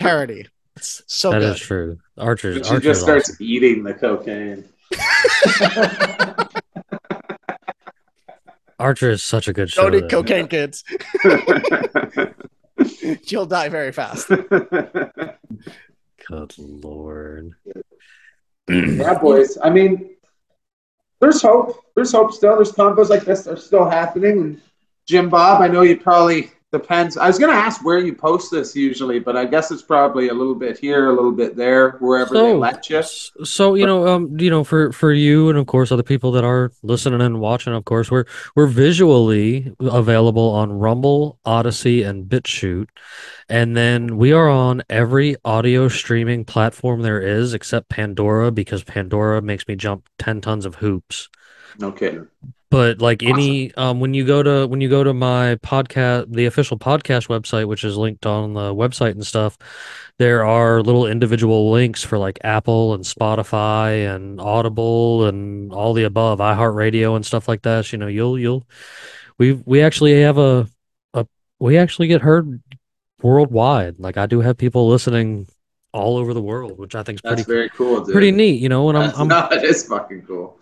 parody. It's so that good. That is true. Archer just starts eating the cocaine. Archer is such a good show. Don't eat cocaine, kids. You'll die very fast. Good Lord. Yeah, boys. I mean, there's hope. There's hope still. There's combos like this that are still happening. And Jim Bob, I know you probably depends. I was going to ask where you post this usually, but I guess it's probably a little bit here, a little bit there, wherever they let you. So, for you and, of course, other people that are listening and watching, of course, we're visually available on Rumble, Odyssey, and BitChute. And then we are on every audio streaming platform there is except Pandora, because Pandora makes me jump 10 tons of hoops. Okay. But like when you go to my podcast, the official podcast website, which is linked on the website and stuff, there are little individual links for like Apple and Spotify and Audible and all the above, iHeartRadio and stuff like that. So, we actually get heard worldwide. Like I do have people listening all over the world, which I think is pretty neat. And it is fucking cool.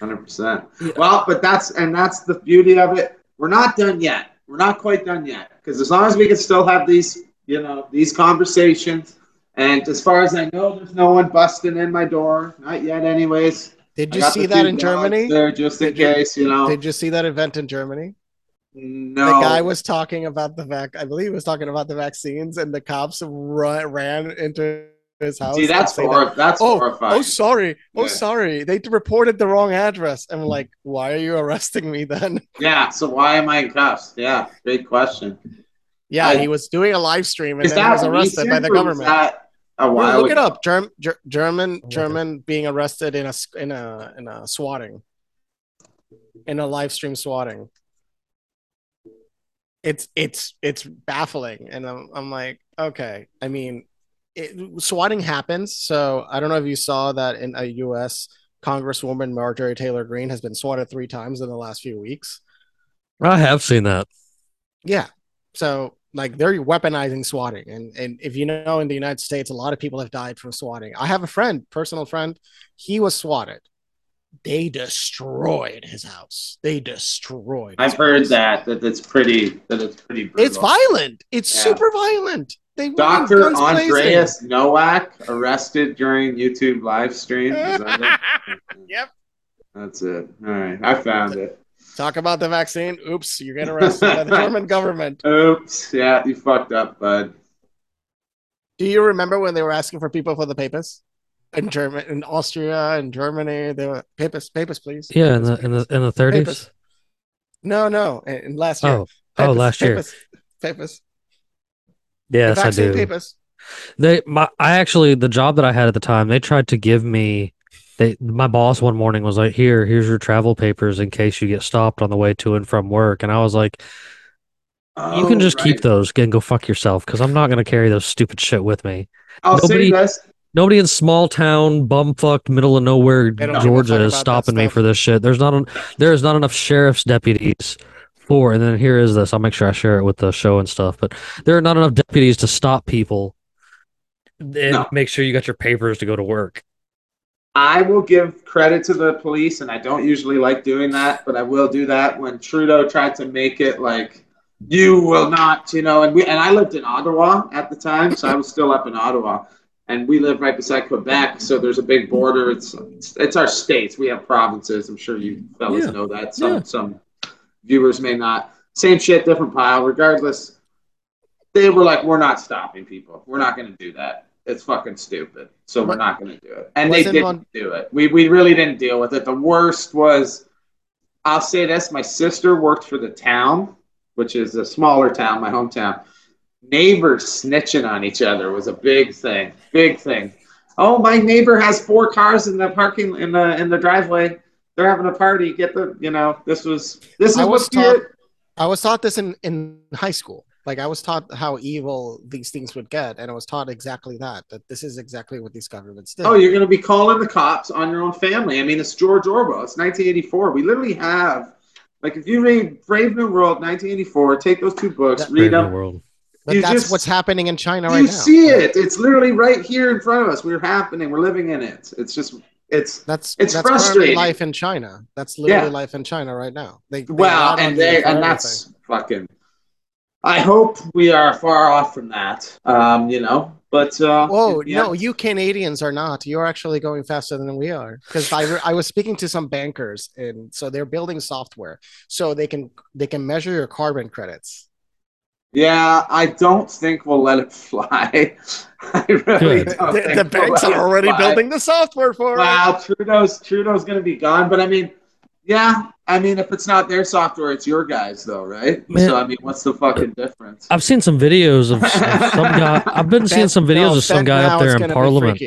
100%. Well, but that's the beauty of it. We're not done yet. We're not quite done yet, because as long as we can still have these, these conversations. And as far as I know, there's no one busting in my door, not yet, anyways. Did you see that in Germany? There, just in case, Did you see that event in Germany? No. The guy was talking about the vaccines, and the cops ran into his house. See, that's horrifying. Oh, sorry. They reported the wrong address. I'm like, why are you arresting me then? Yeah. So why am I in cuffs? Yeah. Great question. Yeah. He was doing a live stream and then he was arrested by the government. Look it up. German being arrested in a swatting. In a live stream swatting. It's baffling, and I'm like, okay. I mean, swatting happens. So I don't know if you saw that in a U.S. Congresswoman Marjorie Taylor Greene has been swatted 3 times in the last few weeks. I have seen that. Yeah. So like they're weaponizing swatting, and if you know, in the United States, a lot of people have died from swatting. I have a personal friend. He was swatted. They destroyed his house. I've heard that it's pretty brutal. It's violent. It's super violent. They Dr. Andreas blazing. Nowak arrested during YouTube live stream. Is that it? Yep. That's it. All right. I found it. Talk about the vaccine. Oops, you're getting arrested by the German government. Oops. Yeah, you fucked up, bud. Do you remember when they were asking for people for the papers? In Germany, in Austria, in Germany, they were papers, please. Yeah, in the 30s. Papers. No, in last year. Papers. Yes, I do. Papers. The job that I had at the time, they tried to give me. My boss one morning was like, "Here's your travel papers in case you get stopped on the way to and from work," and I was like, "You can just keep those and go fuck yourself because I'm not going to carry those stupid shit with me." Nobody in small town, bumfucked, middle of nowhere Georgia is stopping me for this shit. There is not enough sheriff's deputies for, and then here is this. I'll make sure I share it with the show and stuff, but there are not enough deputies to stop people and make sure you got your papers to go to work. I will give credit to the police, and I don't usually like doing that, but I will do that when Trudeau tried to make it like, you will not, you know, and I lived in Ottawa at the time, so I was still up in Ottawa. And we live right beside Quebec, so there's a big border. It's our states. We have provinces. I'm sure you fellas know that. Some viewers may not. Same shit, different pile. Regardless, they were like, we're not stopping people. We're not going to do that. It's fucking stupid. So we're not going to do it. And they didn't do it. We really didn't deal with it. The worst was, I'll say this, my sister worked for the town, which is a smaller town, my hometown. Neighbors snitching on each other was a big thing. Oh, my neighbor has 4 cars in the parking in the driveway. They're having a party. I was taught this in high school. Like I was taught how evil these things would get, and I was taught exactly that this is exactly what these governments did. Oh, you're going to be calling the cops on your own family. I mean, it's George Orwell. It's 1984. We literally have, like, if you read Brave New World 1984, take those 2 books, read them. But that's what's happening in China right now. You see it. It's literally right here in front of us. We're living in it. It's frustrating. Life in China. That's literally life in China right now. That's fucking. I hope we are far off from that. You know, but no, you Canadians are not. You're actually going faster than we are because I was speaking to some bankers, and so they're building software so they can measure your carbon credits. Yeah, I don't think we'll let it fly. I really don't. The banks are already building the software for it. Wow, Trudeau's going to be gone. But I mean, if it's not their software, it's your guys, though, right? Man, so I mean, what's the fucking difference? I've seen some videos of some guy. I've been seeing some videos of some guy up there in Parliament.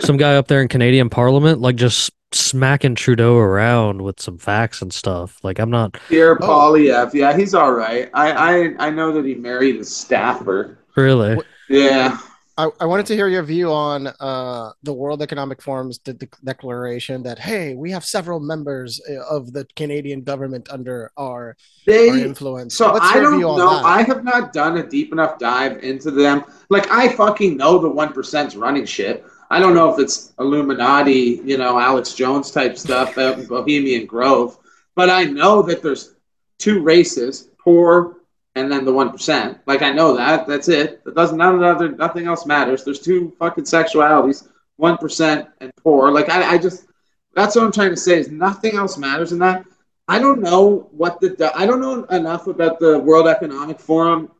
Some guy up there in Canadian Parliament, like just smacking Trudeau around with some facts and stuff. Like I'm not. Pierre Polyev, yeah, he's all right. I know that he married a staffer. Really? Yeah. I wanted to hear your view on the World Economic Forum's declaration that hey, we have several members of the Canadian government under our influence. So I don't know. I have not done a deep enough dive into them. Like I fucking know the 1%'s running shit. I don't know if it's Illuminati, you know, Alex Jones type stuff, out in Bohemian Grove, but I know that there's 2 races, poor and then the 1%. Like I know that. That's it. That doesn't nothing else matters. There's 2 fucking sexualities, 1% and poor. Like I just that's what I'm trying to say is nothing else matters in that. I don't know I don't know enough about the World Economic Forum.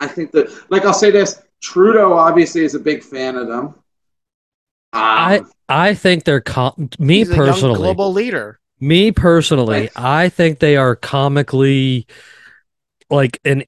I think that, like, I'll say this. Trudeau obviously is a big fan of them. I think they're he's personally a young global leader. Me personally, right. I think they are comically like they're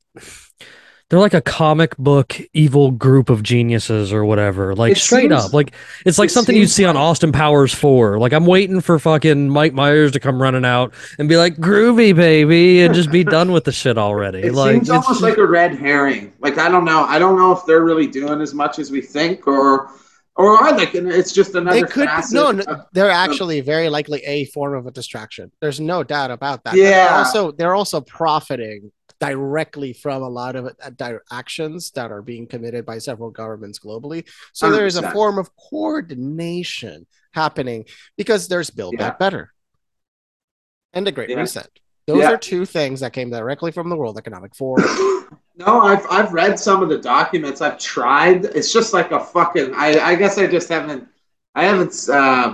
like a comic book evil group of geniuses or whatever. Like straight up, like it's like something you'd see on Austin Powers 4. Like I'm waiting for fucking Mike Myers to come running out and be like, "Groovy, baby," and just be done with the shit already. It like, seems almost like a red herring. Like I don't know if they're really doing as much as we think, or are they? It's just another. They're actually very likely a form of a distraction. There's no doubt about that. Yeah. They're also profiting directly from a lot of actions that are being committed by several governments globally. So there is a form of coordination happening because there's Build Back Better and the Great Reset. Those are two things that came directly from the World Economic Forum. No, I've read some of the documents. I've tried. It's just like a fucking. I guess I just haven't. I haven't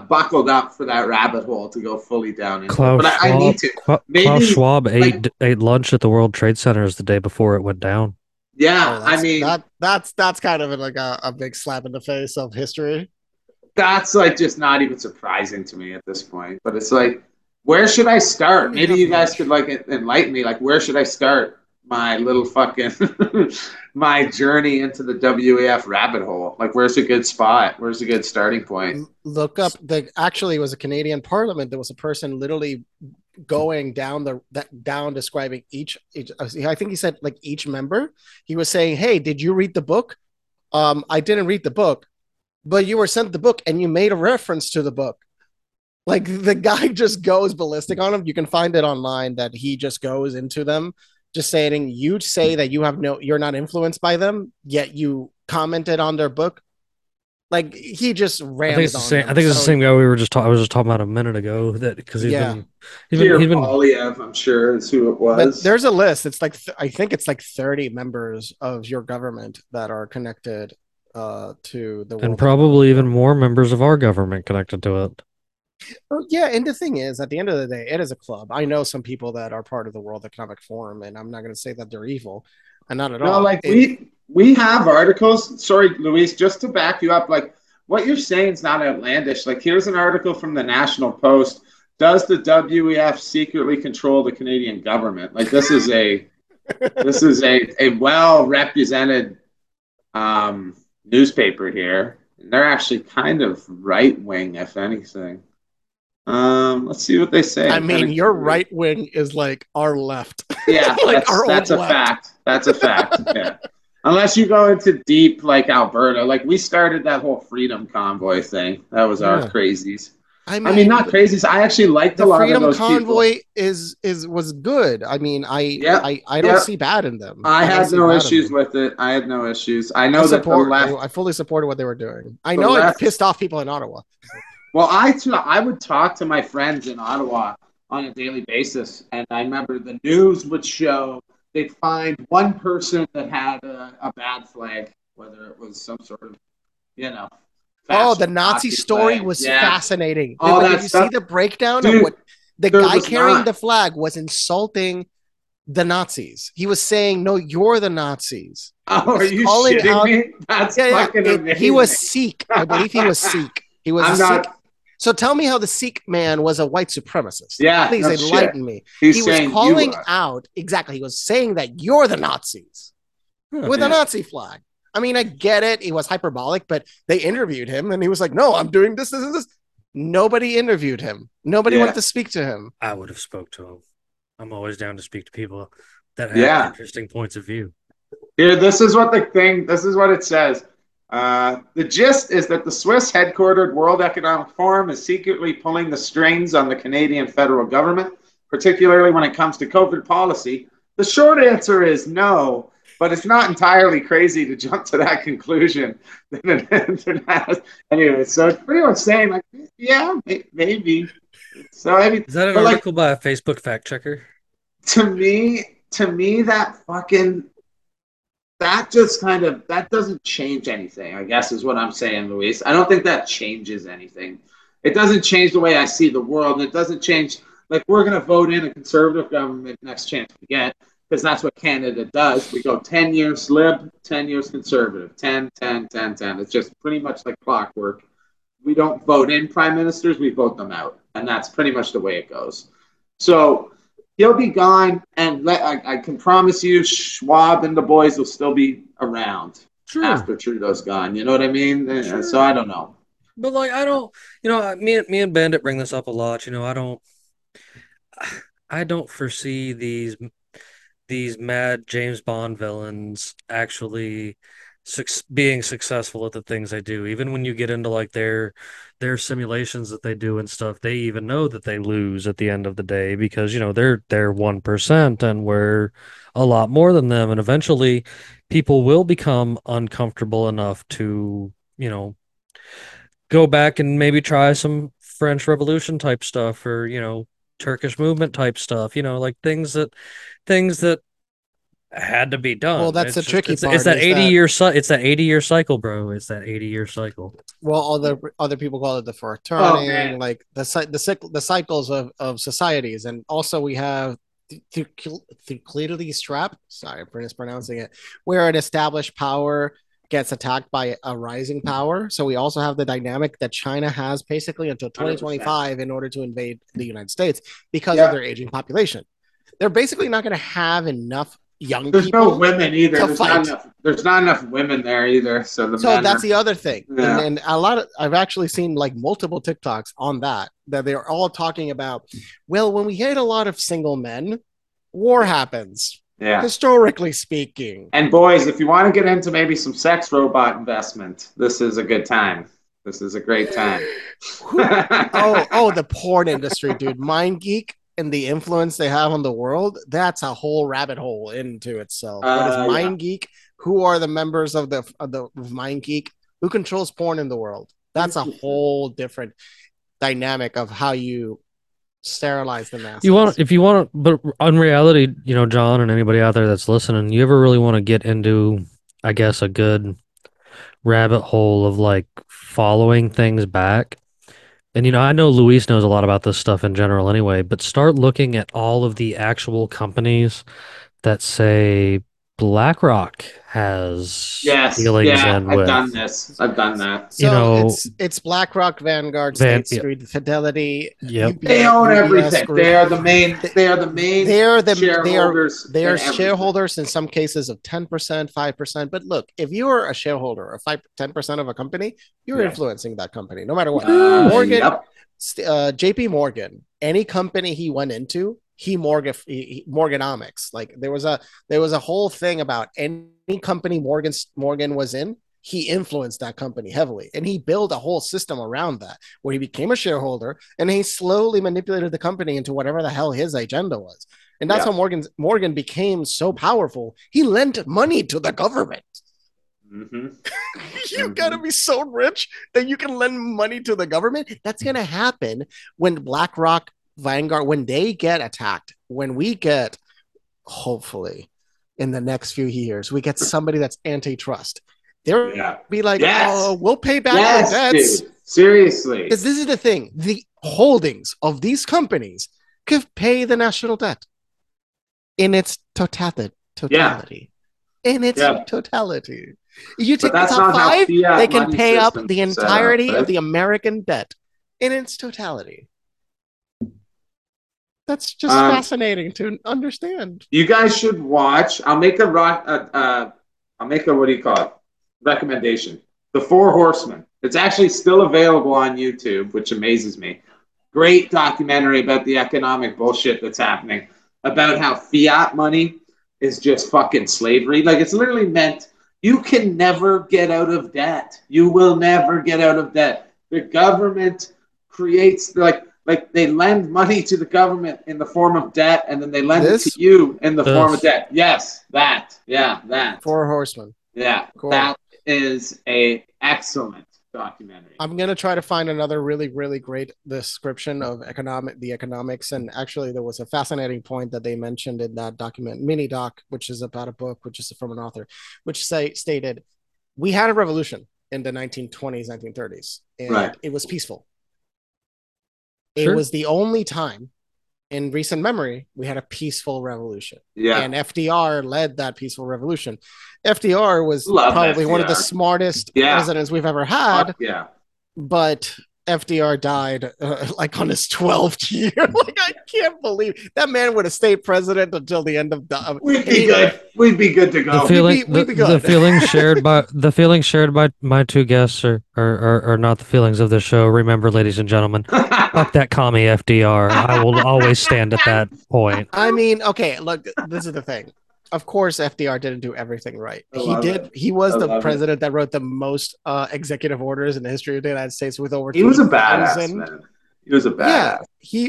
buckled up for that rabbit hole to go fully down into. But I need to. Klaus Schwab ate lunch at the World Trade Center the day before it went down. Yeah, I mean that's kind of like a big slap in the face of history. That's like just not even surprising to me at this point. But it's like, where should I start? Maybe you guys could like enlighten me. Like, where should I start my little fucking my journey into the WEF rabbit hole? Like, where's a good spot? Where's a good starting point? Look up actually it was a Canadian parliament. There was a person literally going down describing each I think he said like each member. He was saying, "Hey, did you read the book?" I didn't read the book, but you were sent the book and you made a reference to the book. Like the guy just goes ballistic on him. You can find it online that he just goes into them. Just saying, you say that you're not influenced by them, yet you commented on their book. Like he just ran. I think it's the same guy we were just talking. I was just talking about a minute ago that because he's been Polyev, I'm sure is who it was. But there's a list. It's like I think it's like 30 members of your government that are connected to the world, and probably even more members of our government connected to it. Oh, yeah, and the thing is, at the end of the day, it is a club. I know some people that are part of the World Economic Forum, and I'm not going to say that they're evil. And not at all. Like we have articles. Sorry, Luis, just to back you up, like what you're saying is not outlandish. Like here's an article from the National Post. Does the WEF secretly control the Canadian government? Like this is a a well-represented newspaper here. They're actually kind of right wing, if anything. Let's see what they say. I mean, your right wing is like our left. Yeah, like that's a fact. That's a fact. Yeah. Unless you go into deep like Alberta, like we started that whole freedom convoy thing. That was our crazies. I mean, not crazies. I actually liked a lot of those people. The freedom convoy was good. I mean, I don't see bad in them. I had no issues with it. I had no issues. I know that the left. I fully supported what they were doing. I know it pissed off people in Ottawa. Well, I would talk to my friends in Ottawa on a daily basis, and I remember the news would show they'd find one person that had a bad flag, whether it was some sort of, the Nazi story flag. Was fascinating. Did you see the breakdown? Dude, of what the guy carrying the flag was insulting the Nazis. He was saying, "No, you're the Nazis." Oh, are you shitting me? That's fucking amazing. He was Sikh. I believe he was Sikh. He was Sikh. So tell me how the Sikh man was a white supremacist. Yeah, please enlighten me. He was calling out exactly. He was saying that you're the Nazis with a Nazi flag. I mean, I get it. It was hyperbolic, but they interviewed him and he was like, "No, I'm doing this, this, and this." Nobody interviewed him. Nobody wanted to speak to him. I would have spoke to him. I'm always down to speak to people that have interesting points of view. Here, this is what it says. The gist is that the Swiss-headquartered World Economic Forum is secretly pulling the strings on the Canadian federal government, particularly when it comes to COVID policy. The short answer is no. But it's not entirely crazy to jump to that conclusion. Anyway, so it's pretty much saying, like, yeah, maybe. So I mean, is that an article by a Facebook fact checker? To me, that doesn't change anything, I guess is what I'm saying, Luis. I don't think that changes anything. It doesn't change the way I see the world. It doesn't change, like, we're going to vote in a conservative government next chance we get. because that's what Canada does. We go 10 years Lib, 10 years Conservative, 10, 10, 10, 10. It's just pretty much like clockwork. We don't vote in prime ministers, we vote them out. And that's pretty much the way it goes. So he'll be gone, and I can promise you Schwab and the boys will still be around after Trudeau's gone. You know what I mean? Sure. So I don't know. But, like, I don't, you know, me and Bandit bring this up a lot. You know, I don't foresee these mad James Bond villains actually being successful at the things they do. Even when you get into like their simulations that they do and stuff, they even know that they lose at the end of the day because, you know, they're 1% and we're a lot more than them. And eventually people will become uncomfortable enough to, you know, go back and maybe try some French Revolution type stuff or, you know, Turkish movement type stuff, you know, like things that had to be done. Well, that's the tricky part. It's that 80-year cycle. It's that 80-year cycle, bro. It's that 80-year cycle. Well, all the other people call it the fourth turning, like the cycles of societies. And also we have Thucydides' trap. Sorry, I'm mispronouncing it. Where an established power gets attacked by a rising power. So we also have the dynamic that China has basically until 2025 in order to invade the United States because of their aging population. They're basically not going to have enough young people. No women either. There's not enough women there either. So that's the other thing. Yeah. And a lot of, I've actually seen like multiple TikToks on that they're all talking about, well, when we hit a lot of single men, war happens. Yeah. Historically speaking. And boys, if you want to get into maybe some sex robot investment, this is a good time. This is a great time. oh, the porn industry, dude. MindGeek and the influence they have on the world, that's a whole rabbit hole into itself. What is MindGeek? Yeah. Who are the members of the MindGeek? Who controls porn in the world? That's a whole different dynamic of how you sterilize the masses. But in reality, you know, John and anybody out there that's listening, you ever really want to get into, I guess, a good rabbit hole of like following things back. And, you know, I know Luis knows a lot about this stuff in general anyway, but start looking at all of the actual companies that say BlackRock has dealings in with. I've done that. So you know, it's BlackRock, Vanguard, State Street, Fidelity. Yep. They own everything. They are the main shareholders. They are shareholders in some cases of 10%, 5%. But look, if you are a shareholder of 10% of a company, you're influencing that company, no matter what. JP Morgan, any company he went into, Morganomics. Like there was a whole thing about any company Morgan was in, he influenced that company heavily, and he built a whole system around that where he became a shareholder and he slowly manipulated the company into whatever the hell his agenda was. And that's how Morgan became so powerful. He lent money to the government. Mm-hmm. You gotta be so rich that you can lend money to the government. That's gonna happen when BlackRock, Vanguard, when they get attacked, when we get, hopefully in the next few years, we get somebody that's antitrust, they'll be like, oh, we'll pay back our debts. Dude. Seriously. Because this is the thing. The holdings of these companies could pay the national debt in its totality. You take the top five, they can pay up the entirety of the American debt in its totality. That's just fascinating to understand. You guys should watch. I'll make a recommendation. The Four Horsemen. It's actually still available on YouTube, which amazes me. Great documentary about the economic bullshit that's happening, about how fiat money is just fucking slavery. Like, it's literally meant you can never get out of debt. You will never get out of debt. The government creates like they lend money to the government in the form of debt, and then they lend it to you in the form of debt. Yes, that. Yeah, that. Four Horsemen. Yeah, cool. That is a excellent documentary. I'm going to try to find another really, really great description of the economics. And actually, there was a fascinating point that they mentioned in that document, mini doc, which is about a book, which is from an author, which stated, we had a revolution in the 1920s, 1930s, and it was peaceful. It was the only time in recent memory, we had a peaceful revolution. Yeah. And FDR led that peaceful revolution. FDR was probably one of the smartest presidents we've ever had. Yeah. But FDR died like on his 12th year. Like, I can't believe that man would have stayed president until the end of the. We'd be good. We'd be good to go. The feelings shared by my two guests are not the feelings of the show. Remember, ladies and gentlemen, fuck that commie FDR. I will always stand at that point. I mean, okay, look, this is the thing. Of course, FDR didn't do everything right. He was the president that wrote the most executive orders in the history of the United States with over 2,000. He was a badass, man. He was a badass. Yeah,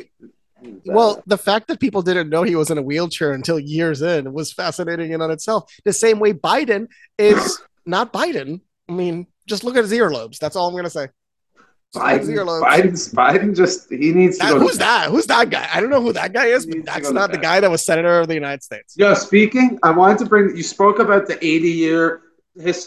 Well, the fact that people didn't know he was in a wheelchair until years in was fascinating in on itself. The same way Biden is not Biden. I mean, just look at his earlobes. That's all I'm going to say. Biden just, he needs to go. Who's that guy? I don't know who that guy is, but that's not the guy that was senator of the United States. Yeah, speaking, I wanted to bring, you spoke about the 80-year,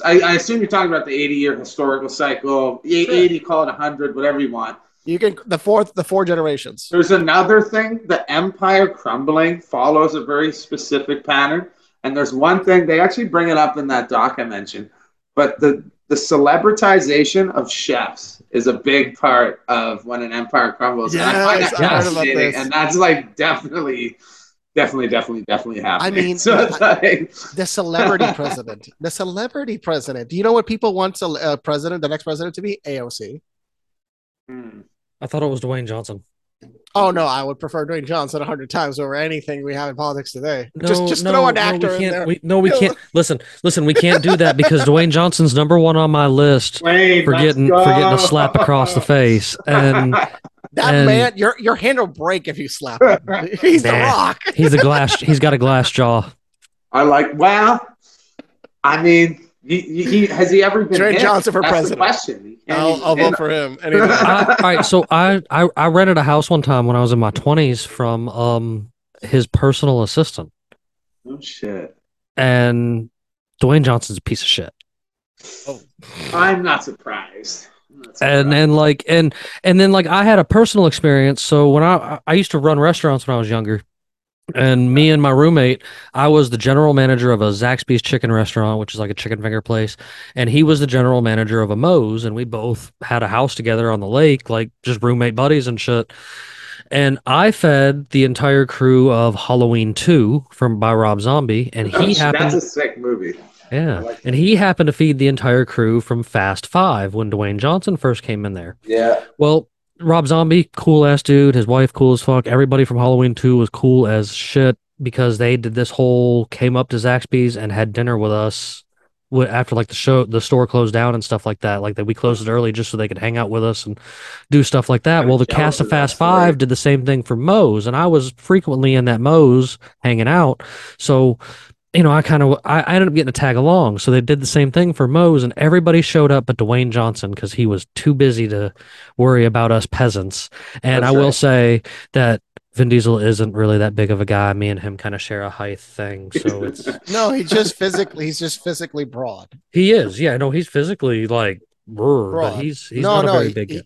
I assume you're talking about the 80-year historical cycle, 80, call it 100, whatever you want. You can, the four generations. There's another thing, the empire crumbling follows a very specific pattern, and there's one thing, they actually bring it up in that doc I mentioned, but the celebritization of chefs is a big part of when an empire crumbles. Yes, and I find that fascinating. And that's like definitely happening. I mean, so the celebrity president. The celebrity president. Do you know what people want the next president to be? AOC. I thought it was Dwayne Johnson. Oh, no, I would prefer Dwayne Johnson 100 times over anything we have in politics today. No, just throw an actor in there. We can't. Listen, we can't do that because Dwayne Johnson's number one on my list for getting a slap across the face. And man, your hand will break if you slap him. He's the Rock. He's got a glass jaw. I mean... has he ever been Dwayne Johnson for president? That's the question. I'll vote for him. Anyway. All right, so I rented a house one time when I was in my 20s from his personal assistant. Oh, shit. And Dwayne Johnson's a piece of shit. Oh, I'm not surprised. And then I had a personal experience. So when I used to run restaurants when I was younger. And me and my roommate, I was the general manager of a Zaxby's chicken restaurant, which is like a chicken finger place. And he was the general manager of a Moe's. And we both had a house together on the lake, like just roommate buddies and shit. And I fed the entire crew of Halloween 2 by Rob Zombie. And that's a sick movie. Yeah. Like and he happened to feed the entire crew from Fast Five when Dwayne Johnson first came in there. Yeah. Well, Rob Zombie, cool ass dude. His wife, cool as fuck. Everybody from Halloween 2 was cool as shit because they did this whole came up to Zaxby's and had dinner with us after like the store closed down and stuff like that. Like that, we closed it early just so they could hang out with us and do stuff like that. Well, the cast of Fast Five did the same thing for Moe's, and I was frequently in that Moe's hanging out. So, you know, I ended up getting a tag along. So they did the same thing for Moe's, and everybody showed up but Dwayne Johnson because he was too busy to worry about us peasants. And I will say that Vin Diesel isn't really that big of a guy. Me and him kind of share a height thing. So it's no, he's just physically broad. He is. Yeah, no, he's physically like broad. But he's no, not no, a very big guy.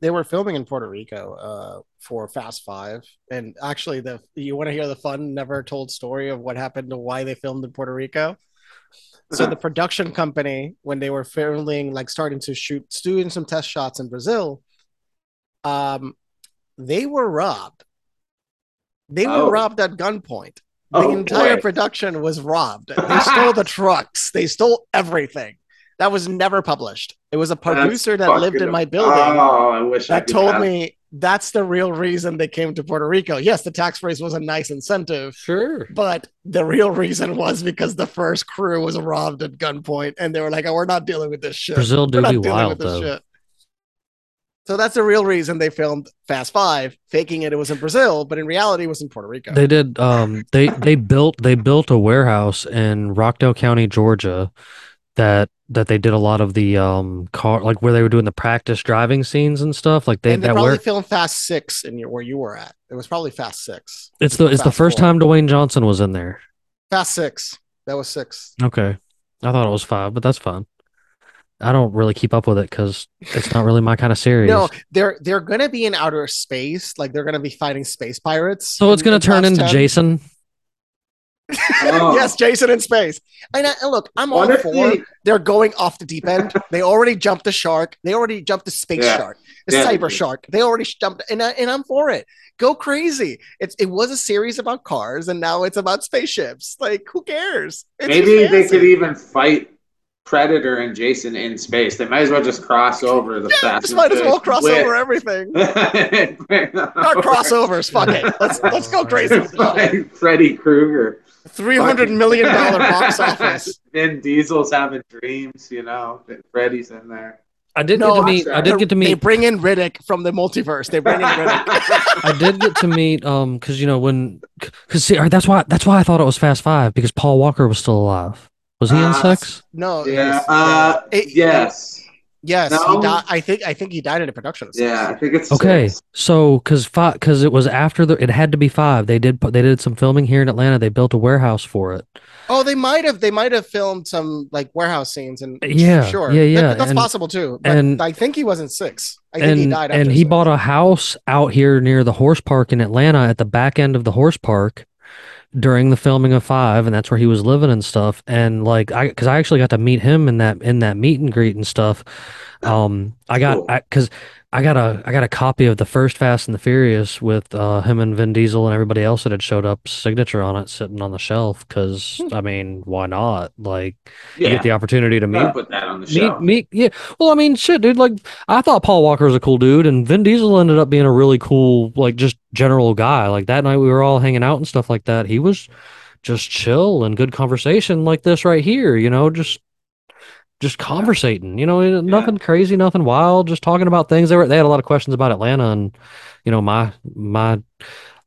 They were filming in Puerto Rico for Fast Five, and actually you want to hear the fun never told story of what happened to why they filmed in Puerto Rico. So the production company, when they were filming, like starting to shoot doing some test shots in Brazil, they were robbed. They were robbed at gunpoint. The entire production was robbed. They stole the trucks. They stole everything. That was never published. It was a producer that lived in my building that told me that's the real reason they came to Puerto Rico. Yes, the tax raise was a nice incentive. Sure. But the real reason was because the first crew was robbed at gunpoint and they were like, oh, we're not dealing with this shit. Brazil do be wild, though. So that's the real reason they filmed Fast Five, faking it was in Brazil, but in reality it was in Puerto Rico. They did. They built a warehouse in Rockdale County, Georgia, that they did a lot of the car, like where they were doing the practice driving scenes and stuff. Like they probably filmed Fast Six where you were at. It was probably Fast Six. It's the first time Dwayne Johnson was in there. Fast Six. That was six. Okay, I thought it was five, but that's fine. I don't really keep up with it because it's not really my kind of series. No, they're going to be in outer space. Like, they're going to be fighting space pirates. So it's going to turn into Jason. Oh. Yes, Jason in space. And look, I'm all for they're going off the deep end. They already jumped the shark. They already jumped the space shark, the cyber shark. They already jumped, and I'm for it. Go crazy. It was a series about cars, and now it's about spaceships. Like, who cares? It's maybe they could even fight Predator and Jason in space. They might as well just cross over the fast. Just might as well cross over everything. Not crossovers. Fuck it. Let's go crazy. Like Freddy Krueger. $300 million box office. Vin Diesel's having dreams, you know. That Freddy's in there. I did get to meet. They bring in Riddick from the multiverse. I did get to meet because that's why I thought it was Fast Five, because Paul Walker was still alive. Was he in Six? No. Yeah. Yes. No. I think he died in a production of Six. Yeah, I think it's okay. Six. So, because it was after it had to be Five. They did some filming here in Atlanta. They built a warehouse for it. Oh, they might have filmed some like warehouse scenes and yeah. That's possible too. But I think he was in Six. I think he died. After Six. Bought a house out here near the horse park in Atlanta, at the back end of the horse park, during the filming of Five, and that's where he was living and stuff. And like, because I actually got to meet him in that meet and greet and stuff. I got a copy of the first Fast and the Furious with him and Vin Diesel and everybody else that had showed up, signature on it, sitting on the shelf. Because I mean, why not? Like, you get the opportunity to meet. Put that on the shelf. Yeah. Well, I mean, shit, dude. Like, I thought Paul Walker was a cool dude, and Vin Diesel ended up being a really cool, like, just general guy. Like, that night we were all hanging out and stuff like that. He was just chill and good conversation, like this right here. You know, just conversating, you know, nothing crazy, nothing wild, just talking about things. They had a lot of questions about Atlanta, and you know,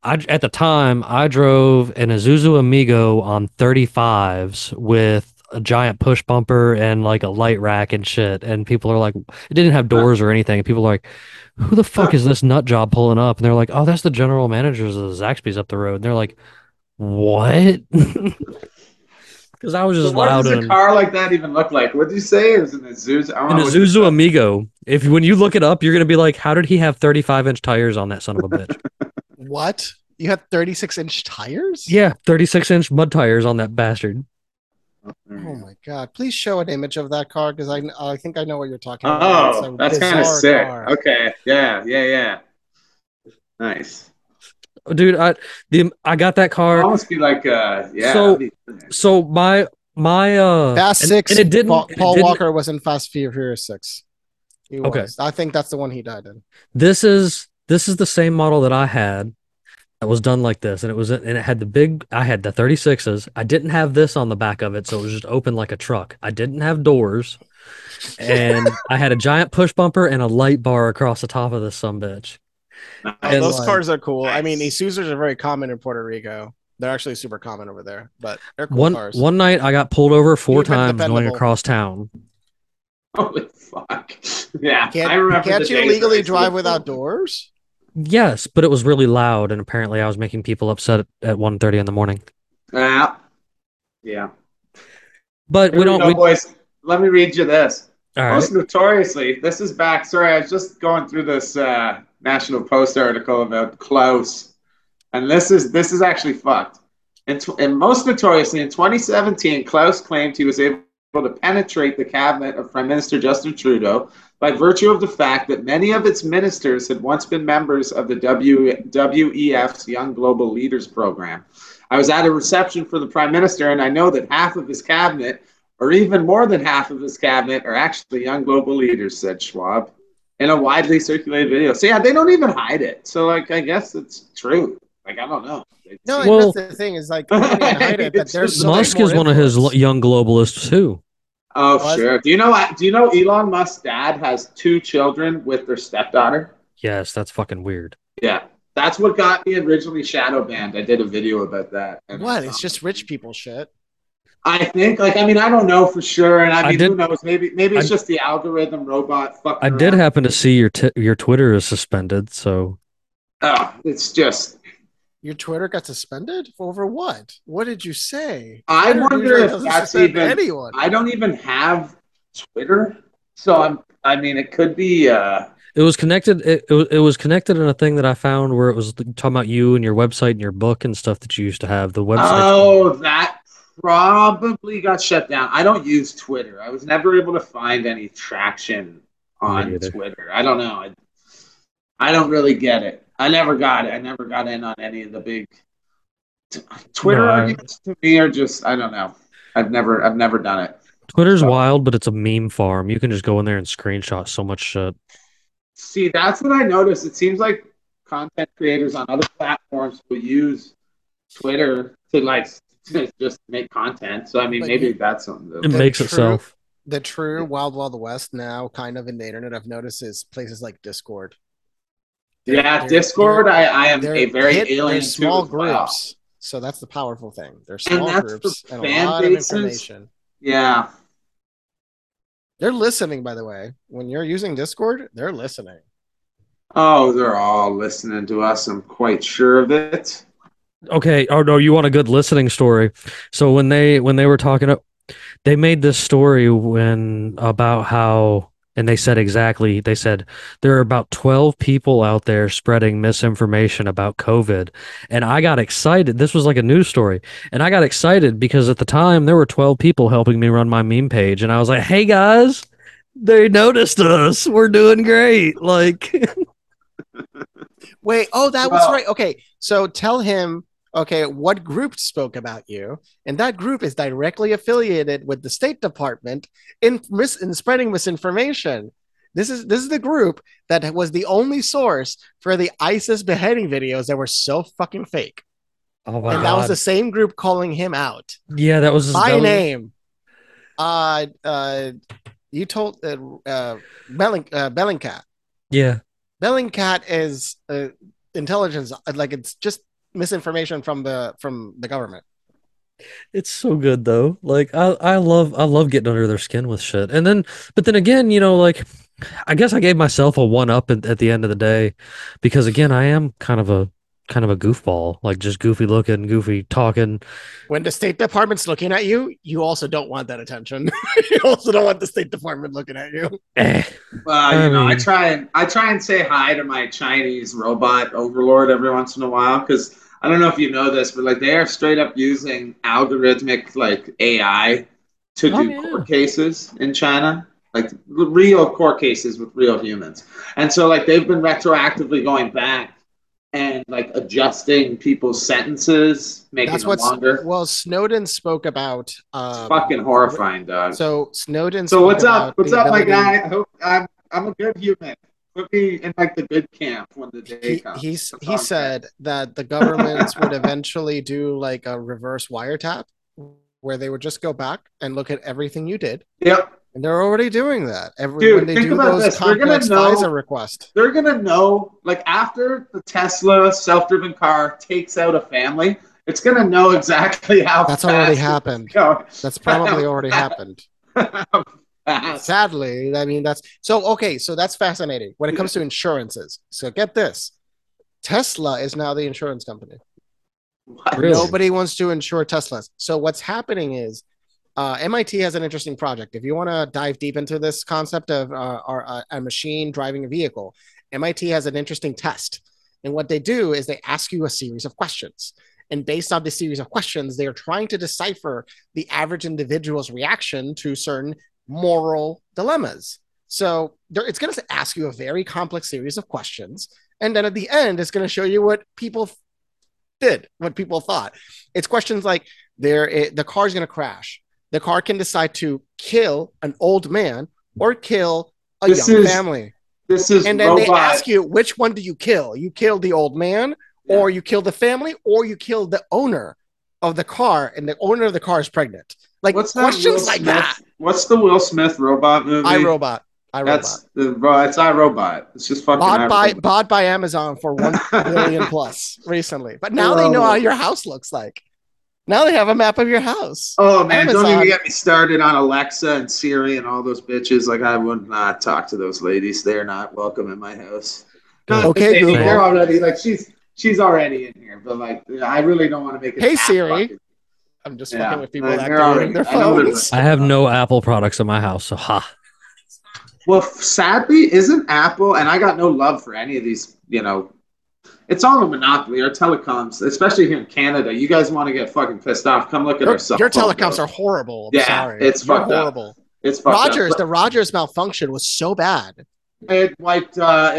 at the time I drove an Isuzu Amigo on 35s with a giant push bumper and like a light rack and shit. And people are like, it didn't have doors or anything. And people are like, who the fuck is this nut job pulling up? And they're like, oh, that's the general managers of the Zaxby's up the road. And they're like, what? Because I was just loud. What does a car like that even look like? What did you say? It was an Isuzu. An Isuzu Amigo. When you look it up, you're gonna be like, "How did he have 35-inch tires on that son of a bitch?" What? You had 36-inch tires? Yeah, 36-inch mud tires on that bastard. Oh my god! Please show an image of that car, because I think I know what you're talking about. Oh, that's kind of sick. Car. Okay. Yeah. Nice. Dude, I got that car. I must be like, So my Fast Six. And it didn't. Paul Walker was in Fast Furious 6. Okay, I think that's the one he died in. This is the same model that I had. That was done like this, and it had the big. I had the 36s. I didn't have this on the back of it, so it was just open like a truck. I didn't have doors, and I had a giant push bumper and a light bar across the top of this sumbitch. Those cars are cool. Nice. I mean, Isuzus are very common in Puerto Rico. They're actually super common over there, but they're cool cars. One night I got pulled over 4 times going across town. Holy fuck. Yeah. Can't you legally drive without doors? Yes, but it was really loud, and apparently I was making people upset at 1:30 in the morning. Yeah. But we don't... boys, let me read you this. All right. Most notoriously, this is back... Sorry, I was just going through this... National Post article about Klaus, and this is actually fucked. And most notoriously, in 2017, Klaus claimed he was able to penetrate the cabinet of Prime Minister Justin Trudeau by virtue of the fact that many of its ministers had once been members of the WEF's Young Global Leaders Program. I was at a reception for the Prime Minister, and I know that half of his cabinet, or even more than half of his cabinet, are actually young global leaders, said Schwab. In a widely circulated video. So yeah, they don't even hide it. So like, I guess it's true. Like, I don't know. That's the thing is like, they don't even hide it, but there's Musk is one of his young globalists too. Oh, sure. Do you know Elon Musk's dad has 2 children with their stepdaughter? Yes, that's fucking weird. Yeah. That's what got me originally shadow banned. I did a video about that. What? It's just rich people shit. I think, like, I mean, I don't know for sure, and I mean, who knows? Maybe it's just the algorithm robot fucking around. I did happen to see your Twitter is suspended, so. Oh, it's just. Your Twitter got suspended over what? What did you say? I wonder if that's even anyone. I don't even have Twitter. So I mean, it could be. It was connected. It was connected in a thing that I found where it was talking about you and your website and your book and stuff that you used to have. The website. Oh, that probably got shut down. I don't use Twitter. I was never able to find any traction on Twitter. I don't know. I don't really get it. I never got it. I never got in on any of the big Twitter arguments. To me, are just I don't know. I've never done it. Twitter's wild, but it's a meme farm. You can just go in there and screenshot so much shit. See, that's what I noticed. It seems like content creators on other platforms will use Twitter to like just make content. So I mean, like, maybe that's something. Though. It makes itself. The true wild west now, kind of in the internet, I've noticed is places like Discord. Discord. I am a very alien. Small groups. Wow. So that's the powerful thing. They're small groups and a lot of information. Yeah. They're listening, by the way. When you're using Discord, they're listening. Oh, they're all listening to us. I'm quite sure of it. Okay. Oh, no, you want a good listening story. So when they were talking, they made this story about how, and they said exactly, they said there are about 12 people out there spreading misinformation about COVID. And I got excited. This was like a news story. And I got excited because at the time there were 12 people helping me run my meme page. And I was like, hey guys, they noticed us. We're doing great. Like, wait, oh, that was right. Okay. So tell him, okay, what group spoke about you? And that group is directly affiliated with the State Department in spreading misinformation. This is the group that was the only source for the ISIS beheading videos that were so fucking fake. Oh wow! And that was the same group calling him out. Yeah, that was by name. You told Bellingcat. Yeah, Bellingcat is intelligence. Like it's just. Misinformation from the government. It's so good though. Like I love getting under their skin with shit. And then, but then again, you know, like I guess I gave myself a one up at the end of the day, because again, I am kind of a goofball, like just goofy looking, goofy talking. When the State Department's looking at you, you also don't want that attention. You also don't want the State Department looking at you. I try and say hi to my Chinese robot overlord every once in a while, because I don't know if you know this, but like they are straight up using algorithmic like AI to court cases in China, like real court cases with real humans. And so like they've been retroactively going back and like adjusting people's sentences, making them longer. Well, Snowden spoke about. It's fucking horrifying, dog. So Snowden. So what's up? What's up, my guy? I hope I'm a good human. Put me in like the good camp when the day comes. He said that the governments would eventually do like a reverse wiretap, where they would just go back and look at everything you did. Yep. And they're already doing that. Dude, think about this. They're going to know. They're going to know, like, after the Tesla self-driven car takes out a family, it's going to know exactly how fast. That's already happened. That's probably already happened. Sadly, I mean, that's... So, okay, so that's fascinating. When it comes to insurances, so get this. Tesla is now the insurance company. What? Nobody wants to insure Teslas. So what's happening is MIT has an interesting project. If you want to dive deep into this concept of a machine driving a vehicle, MIT has an interesting test. And what they do is they ask you a series of questions. And based on the series of questions, they are trying to decipher the average individual's reaction to certain moral dilemmas. So it's going to ask you a very complex series of questions. And then at the end, it's going to show you what people did, what people thought. It's questions like the car's going to crash. The car can decide to kill an old man or kill a young family. And then they ask you, which one do you kill? You kill the old man, or you kill the family, or you kill the owner of the car, and the owner of the car is pregnant. Like, questions like that. What's the Will Smith robot movie? iRobot. It's iRobot. It's just fucking bought by Amazon for $1 billion plus recently. But now they know how your house looks like. Now they have a map of your house. Oh, man, Amazon. Don't even get me started on Alexa and Siri and all those bitches. Like, I would not talk to those ladies. They are not welcome in my house. Not okay, Google. They're already, like, she's already in here. But, like, I really don't want to make it. Hey, Siri. Fucking... I'm just fucking with people activating their phones. I have no Apple products in my house, so ha. Well, sadly, isn't Apple, and I got no love for any of these, you know, it's all a monopoly. Our telecoms, especially here in Canada, you guys want to get fucking pissed off, come look at our cell phone. Your telecoms are horrible. I'm sorry. It's fucked horrible. Up. It's fucked Rogers, up. The Rogers malfunction was so bad. It wiped out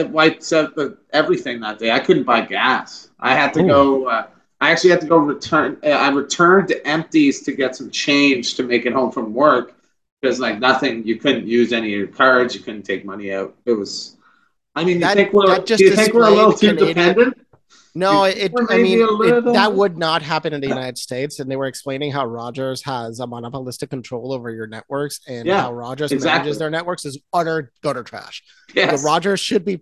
everything that day. I couldn't buy gas. I had to go, I actually had to go return. I returned to empties to get some change to make it home from work. Because like nothing, you couldn't use any of your cards. You couldn't take money out. It was, I mean, do you think we're a little too dependent? No, that would not happen in the United States. And they were explaining how Rogers has a monopolistic control over your networks and how Rogers manages their networks is utter gutter trash. Yes. The Rogers should be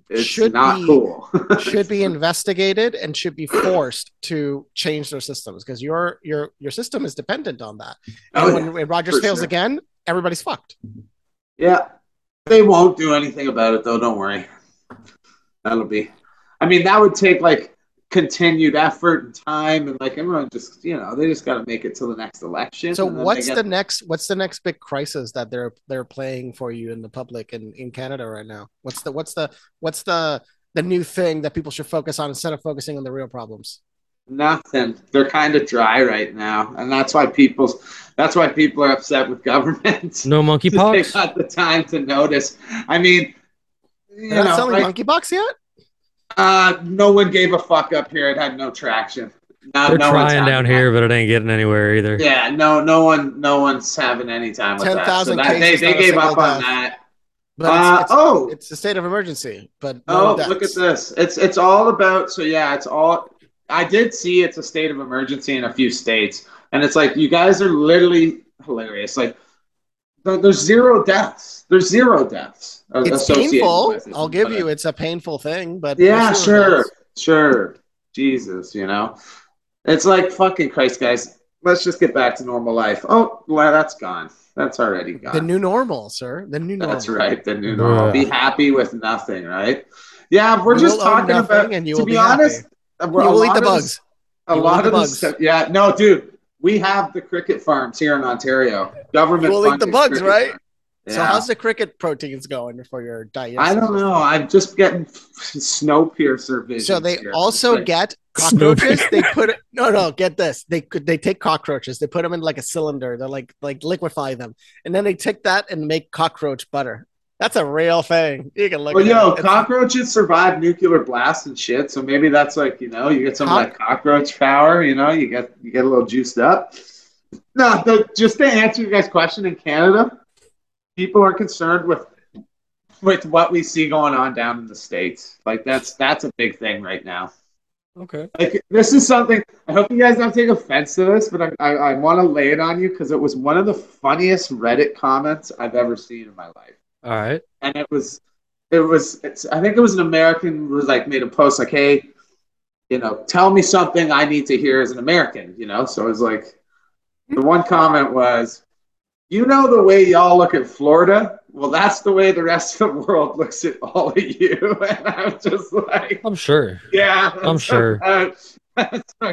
investigated and should be forced to change their systems because your system is dependent on that. When Rogers fails again, everybody's fucked. Yeah. They won't do anything about it though. Don't worry. That would take like continued effort and time, and like everyone just, you know, they just got to make it to the next election. So what's the next big crisis that they're playing for you in the public and in Canada right now? What's the new thing that people should focus on instead of focusing on the real problems? Nothing. They're kind of dry right now, and that's why people are upset with government. No monkeypox. They got the time to notice. I mean, you're not selling monkeypox yet. No one gave a fuck up here. It had no traction. They're trying down here, but it ain't getting anywhere either. Yeah, no one's having any time with that. So they gave up on that. It's a state of emergency. But look at this. It's all about. So yeah, it's all. I did see it's a state of emergency in a few states, and it's like you guys are literally hilarious. Like there's zero deaths. It's painful. I'll give you, it's a painful thing, but yeah, sure. Jesus, you know, it's like fucking Christ, guys. Let's just get back to normal life. Oh, well, that's gone. That's already gone. The new normal, sir. The new normal. That's right. The new normal. Be happy with nothing, right? Yeah, we're just talking about. And you will be honest, you will eat the bugs. A lot of bugs. Yeah, no, dude. We have the cricket farms here in Ontario. Government. We'll eat the bugs, right? Yeah. So how's the cricket proteins going for your diet? I don't know. I'm just getting snowpiercer vision. So they also get cockroaches. They put get this. They take cockroaches. They put them in like a cylinder. They like liquefy them, and then they take that and make cockroach butter. That's a real thing. You can look. Well, cockroaches survive nuclear blasts and shit. So maybe that's like, you know, you get some like cockroach power. You know, you get a little juiced up. No, just to answer your guys' question, in Canada, people are concerned with what we see going on down in the States. Like that's a big thing right now. Okay. Like this is something. I hope you guys don't take offense to this, but I want to lay it on you because it was one of the funniest Reddit comments I've ever seen in my life. All right. And I think it was an American who was like made a post like, hey, you know, tell me something I need to hear as an American, you know? So it was like, the one comment was, you know, the way y'all look at Florida, well, that's the way the rest of the world looks at all of you. And I was just like, I'm sure. Yeah. I'm sure.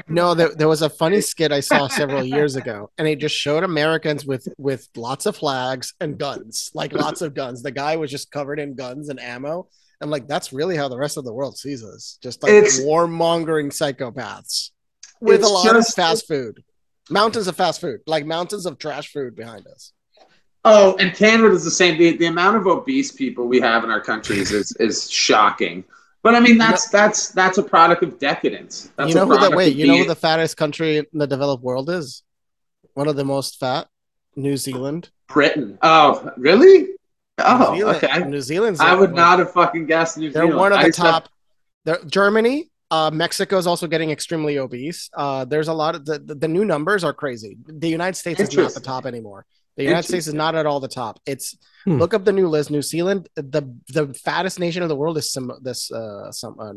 No, there was a funny skit I saw several years ago, and it just showed Americans with lots of flags and guns, like lots of guns. The guy was just covered in guns and ammo. I'm like, that's really how the rest of the world sees us. Just like warmongering psychopaths with a lot of fast food. Mountains of fast food, like mountains of trash food behind us. Oh, and Canada's the same. The amount of obese people we have in our countries is shocking. But I mean, that's a product of decadence. That's who the fattest country in the developed world is? One of the most fat, New Zealand. Britain. Oh, really? Oh, okay. New Zealand's. I would not have fucking guessed New Zealand. They're one of the top. Germany. Mexico is also getting extremely obese. There's a lot of the new numbers are crazy. The United States is not the top anymore. The United States is not at all the top. It's look up the new list. New Zealand, the fattest nation in the world is Samoa.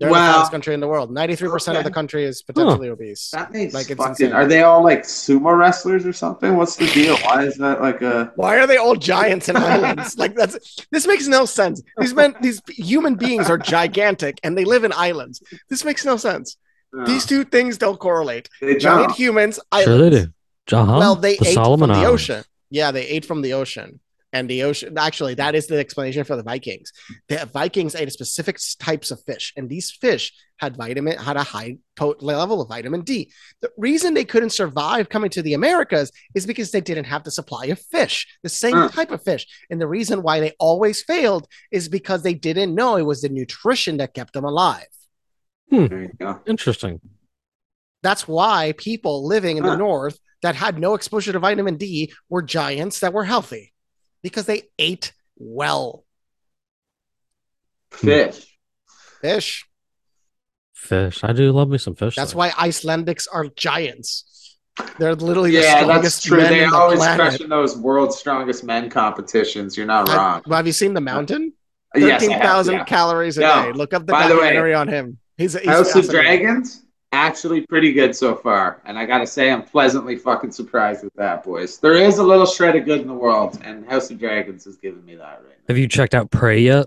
They're the fattest country in the world. 93% of the country is potentially obese. That makes insane. Are they all like sumo wrestlers or something? What's the deal? Why is that like a? Why are they all giants and islands? Like this makes no sense. These human beings are gigantic and they live in islands. This makes no sense. No. These two things don't correlate. Giant humans, islands. Sure they do. Well, they ate from the ocean. Yeah, they ate from the ocean. and the ocean. Actually, that is the explanation for the Vikings. The Vikings ate specific types of fish, and these fish had a high level of vitamin D. The reason they couldn't survive coming to the Americas is because they didn't have the supply of fish, the same type of fish. And the reason why they always failed is because they didn't know it was the nutrition that kept them alive. There you go. Interesting. That's why people living in the North that had no exposure to vitamin D were giants that were healthy, because they ate well. Fish. I do love me some fish. That's why Icelandics are giants. They're literally the strongest men. They're always crushing those world's strongest men competitions. You're not wrong. Have you seen The Mountain? 13,000 calories a day. Look up the documentary on him. He's House of Dragons, actually pretty good so far. And I got to say, I'm pleasantly fucking surprised with that, boys. There is a little shred of good in the world, and House of Dragons is giving me that right now. Have you checked out Prey yet?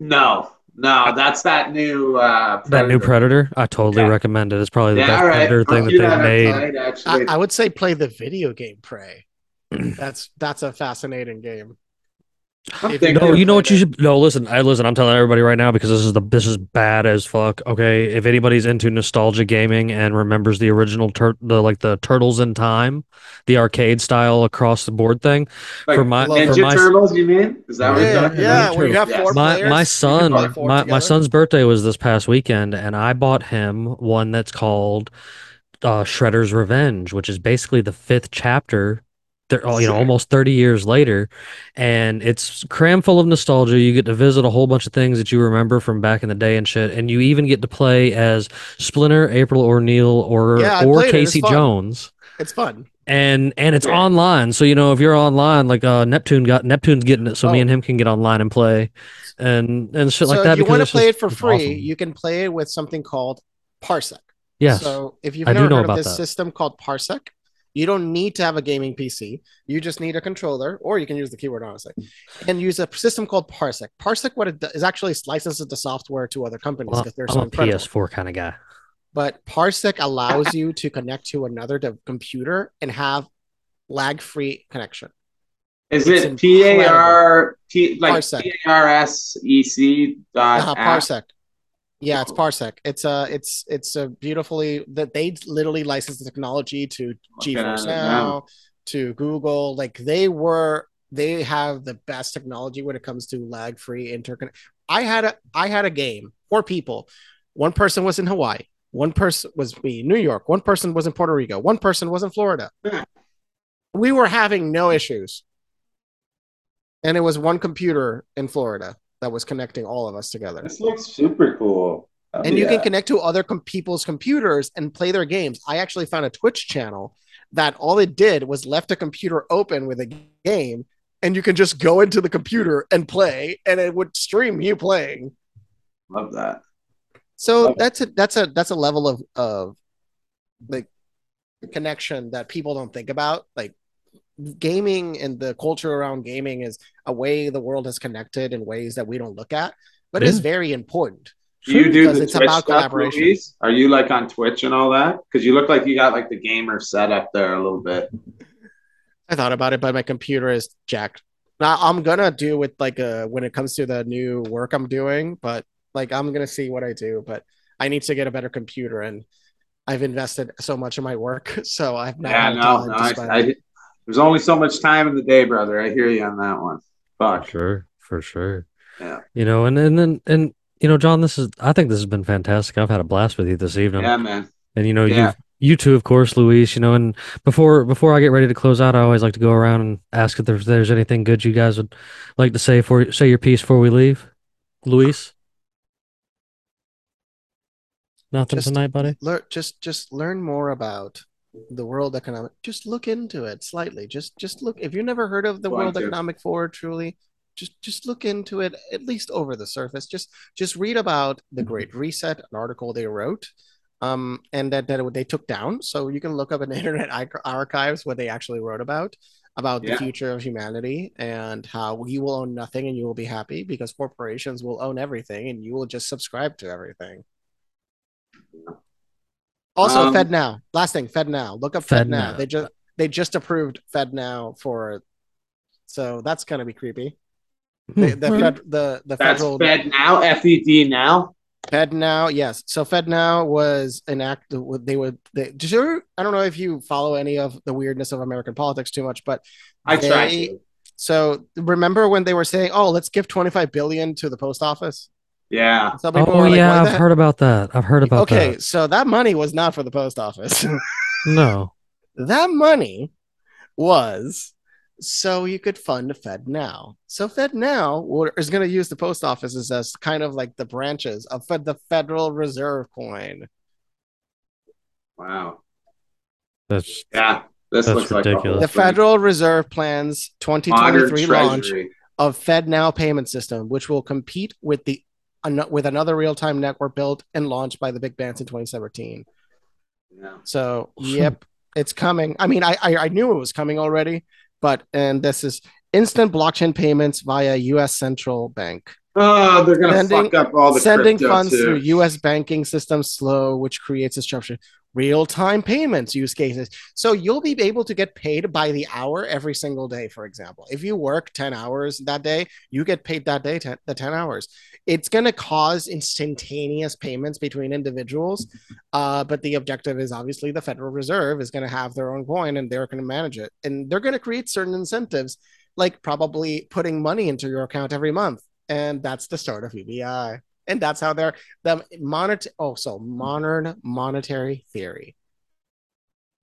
No, that's that new Predator. That new Predator? I totally recommend it. It's probably the best Predator thing that they've made. I would say play the video game Prey. That's a fascinating game. I'm telling everybody right now, because this is bad as fuck. Okay, if anybody's into nostalgia gaming and remembers the original the Turtles in Time, the arcade style across the board thing, like for my Turtles, you mean? Is that what you're talking about? We got four players. My son, my son's birthday was this past weekend, and I bought him one that's called Shredder's Revenge, which is basically the fifth chapter. Almost 30 years later, and it's crammed full of nostalgia. You get to visit a whole bunch of things that you remember from back in the day and shit, and you even get to play as Splinter, April O'Neil, or Casey Jones. It's fun. And it's online, so if you're online, like Neptune's getting it, so me and him can get online and play and shit like that. If you want to play it for free, you can play it with something called Parsec. Yes. So if you've never heard of this system called Parsec, you don't need to have a gaming PC. You just need a controller, or you can use the keyboard, honestly, and use a system called Parsec. Parsec, what it does is actually licenses the software to other companies because they're so incredible. I'm a PS4 kind of guy. But Parsec allows you to connect to another computer and have lag-free connection. It's Parsec. Parsec. Yeah, it's Parsec. It's a beautifully that they literally licensed the technology to GeForce Now, to Google. Like they have the best technology when it comes to lag-free interconnect. I had a game, 4 people. One person was in Hawaii, one person was in New York, one person was in Puerto Rico, one person was in Florida. We were having no issues. And it was one computer in Florida that was connecting all of us together. This looks super cool. You can connect to other people's computers and play their games. I actually found a Twitch channel that all it did was left a computer open with a game, and you can just go into the computer and play, and it would stream you playing. Love that. So that's a level of like connection that people don't think about. Like, gaming and the culture around gaming is a way the world has connected in ways that we don't look at, but it is very important. You do the it's Twitch about collaboration. Movies? Are you like on Twitch and all that? Because you look like you got like the gamer set up there a little bit. I thought about it, but my computer is jacked. Now I'm gonna do with when it comes to the new work I'm doing, but I'm gonna see what I do. But I need to get a better computer, and I've invested so much in my work, so I've not. There's only so much time in the day, brother. I hear you on that one. Fuck. For sure. Yeah. And then, John, I think this has been fantastic. I've had a blast with you this evening. Yeah, man. And you too, of course, Luis, and before I get ready to close out, I always like to go around and ask if there's anything good you guys would like to say say your piece before we leave. Luis? Nothing tonight, buddy? Just learn more about the World Economic. Just look into it slightly. Just look. If you've never heard of the World Economic Forum, truly, just look into it at least over the surface. Just read about the Great Reset, an article they wrote, and that they took down. So you can look up in the internet archives what they actually wrote about the future of humanity and how you will own nothing and you will be happy because corporations will own everything and you will just subscribe to everything. Also, FedNow. Last thing, FedNow. Look up FedNow. They just approved FedNow for So that's going to be creepy. The federal, that's Fed Now, FED Now. Fed Now, yes. So Fed Now was an act. I don't know if you follow any of the weirdness of American politics too much, but I try to. So remember when they were saying, "Oh, let's give $25 billion to the post office." Yeah. I've heard about that. Okay, so that money was not for the post office. No, that money was so you could fund Fed Now. So Fed Now is going to use the post offices as kind of like the branches of the Federal Reserve coin. Wow. That's ridiculous. Like the Federal Reserve plans 2023 launch of Fed Now payment system, which will compete with another real-time network built and launched by the big banks in 2017. Yeah. So, yep, it's coming. I mean, I knew it was coming already, but this is instant blockchain payments via U.S. Central Bank. Oh, they're going to fuck up all the sending funds too. Through U.S. banking system slow, which creates disruption. Real-time payments use cases. So you'll be able to get paid by the hour every single day, for example. If you work 10 hours that day, you get paid that day, the 10 hours. It's going to cause instantaneous payments between individuals. But the objective is obviously the Federal Reserve is going to have their own coin and they're going to manage it. And they're going to create certain incentives, like probably putting money into your account every month. And that's the start of UBI. And that's how they're modern monetary theory.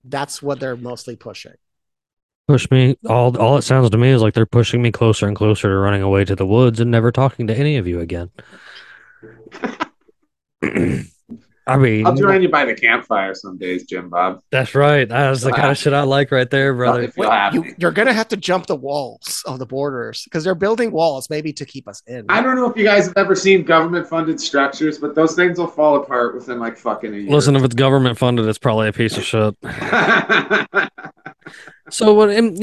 That's what they're mostly pushing. Push me. All it sounds to me is like they're pushing me closer and closer to running away to the woods and never talking to any of you again. I mean, I'll join you by the campfire some days, Jim Bob. That's right. That's the kind of shit I like right there, brother. You're going to have to jump the walls of the borders because they're building walls maybe to keep us in. I don't know if you guys have ever seen government-funded structures, but those things will fall apart within like fucking a year. Listen, if it's government-funded, it's probably a piece of shit. So,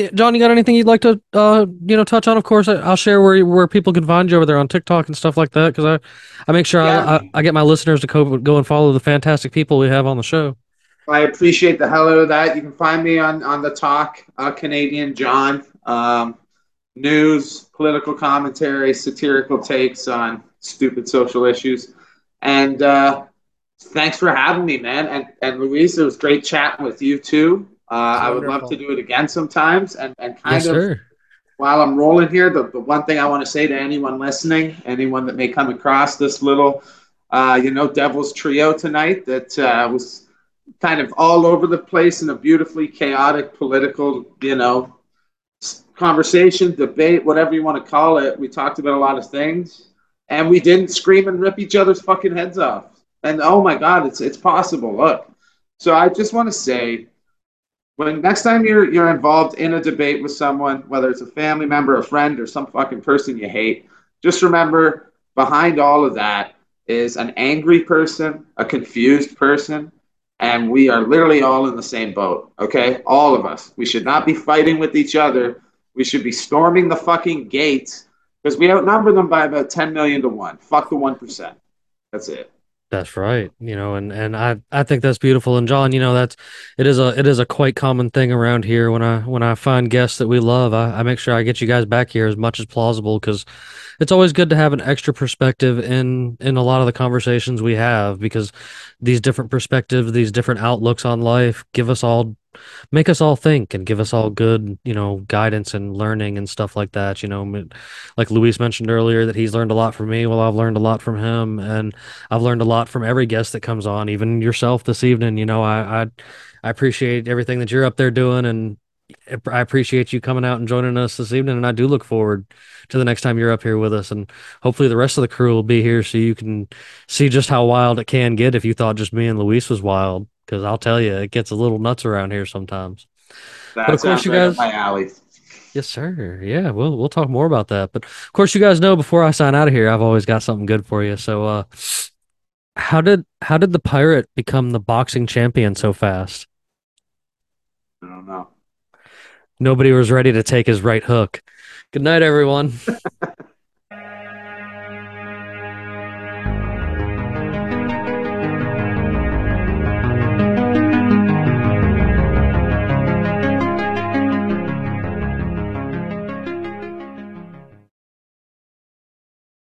John, you got anything you'd like to, touch on? Of course, I'll share where people can find you over there on TikTok and stuff like that, because I make sure I get my listeners to go and follow the fantastic people we have on the show. I appreciate the hell out of that. You can find me on the Talk, Canadian John, news, political commentary, satirical takes on stupid social issues, and thanks for having me, man. And Luis, it was great chatting with you too. I would love to do it again sometimes. And kind of while I'm rolling here, the one thing I want to say to anyone listening, anyone that may come across this little, devil's trio tonight that was kind of all over the place in a beautifully chaotic political, conversation, debate, whatever you want to call it. We talked about a lot of things and we didn't scream and rip each other's fucking heads off. And oh my God, it's possible. Look. So I just want to say, when next time you're involved in a debate with someone, whether it's a family member, a friend, or some fucking person you hate, just remember behind all of that is an angry person, a confused person, and we are literally all in the same boat, okay? All of us. We should not be fighting with each other. We should be storming the fucking gates because we outnumber them by about 10 million to 1. Fuck the 1%. That's it. That's right. And I think that's beautiful. And John, it is a quite common thing around here. When I find guests that we love, I make sure I get you guys back here as much as plausible, because it's always good to have an extra perspective in a lot of the conversations we have, because these different perspectives, these different outlooks on life make us all think and give us all good, guidance and learning and stuff like that. Like Luis mentioned earlier that he's learned a lot from me. Well, I've learned a lot from him, and I've learned a lot from every guest that comes on, even yourself this evening. I appreciate everything that you're up there doing, and I appreciate you coming out and joining us this evening. And I do look forward to the next time you're up here with us, and hopefully the rest of the crew will be here so you can see just how wild it can get. If you thought just me and Luis was wild, because I'll tell you, it gets a little nuts around here sometimes. But of course, you guys, right up my alley. Yes, sir. Yeah, we'll talk more about that. But of course, you guys know, before I sign out of here, I've always got something good for you. So, how did the pirate become the boxing champion so fast? I don't know. Nobody was ready to take his right hook. Good night, everyone.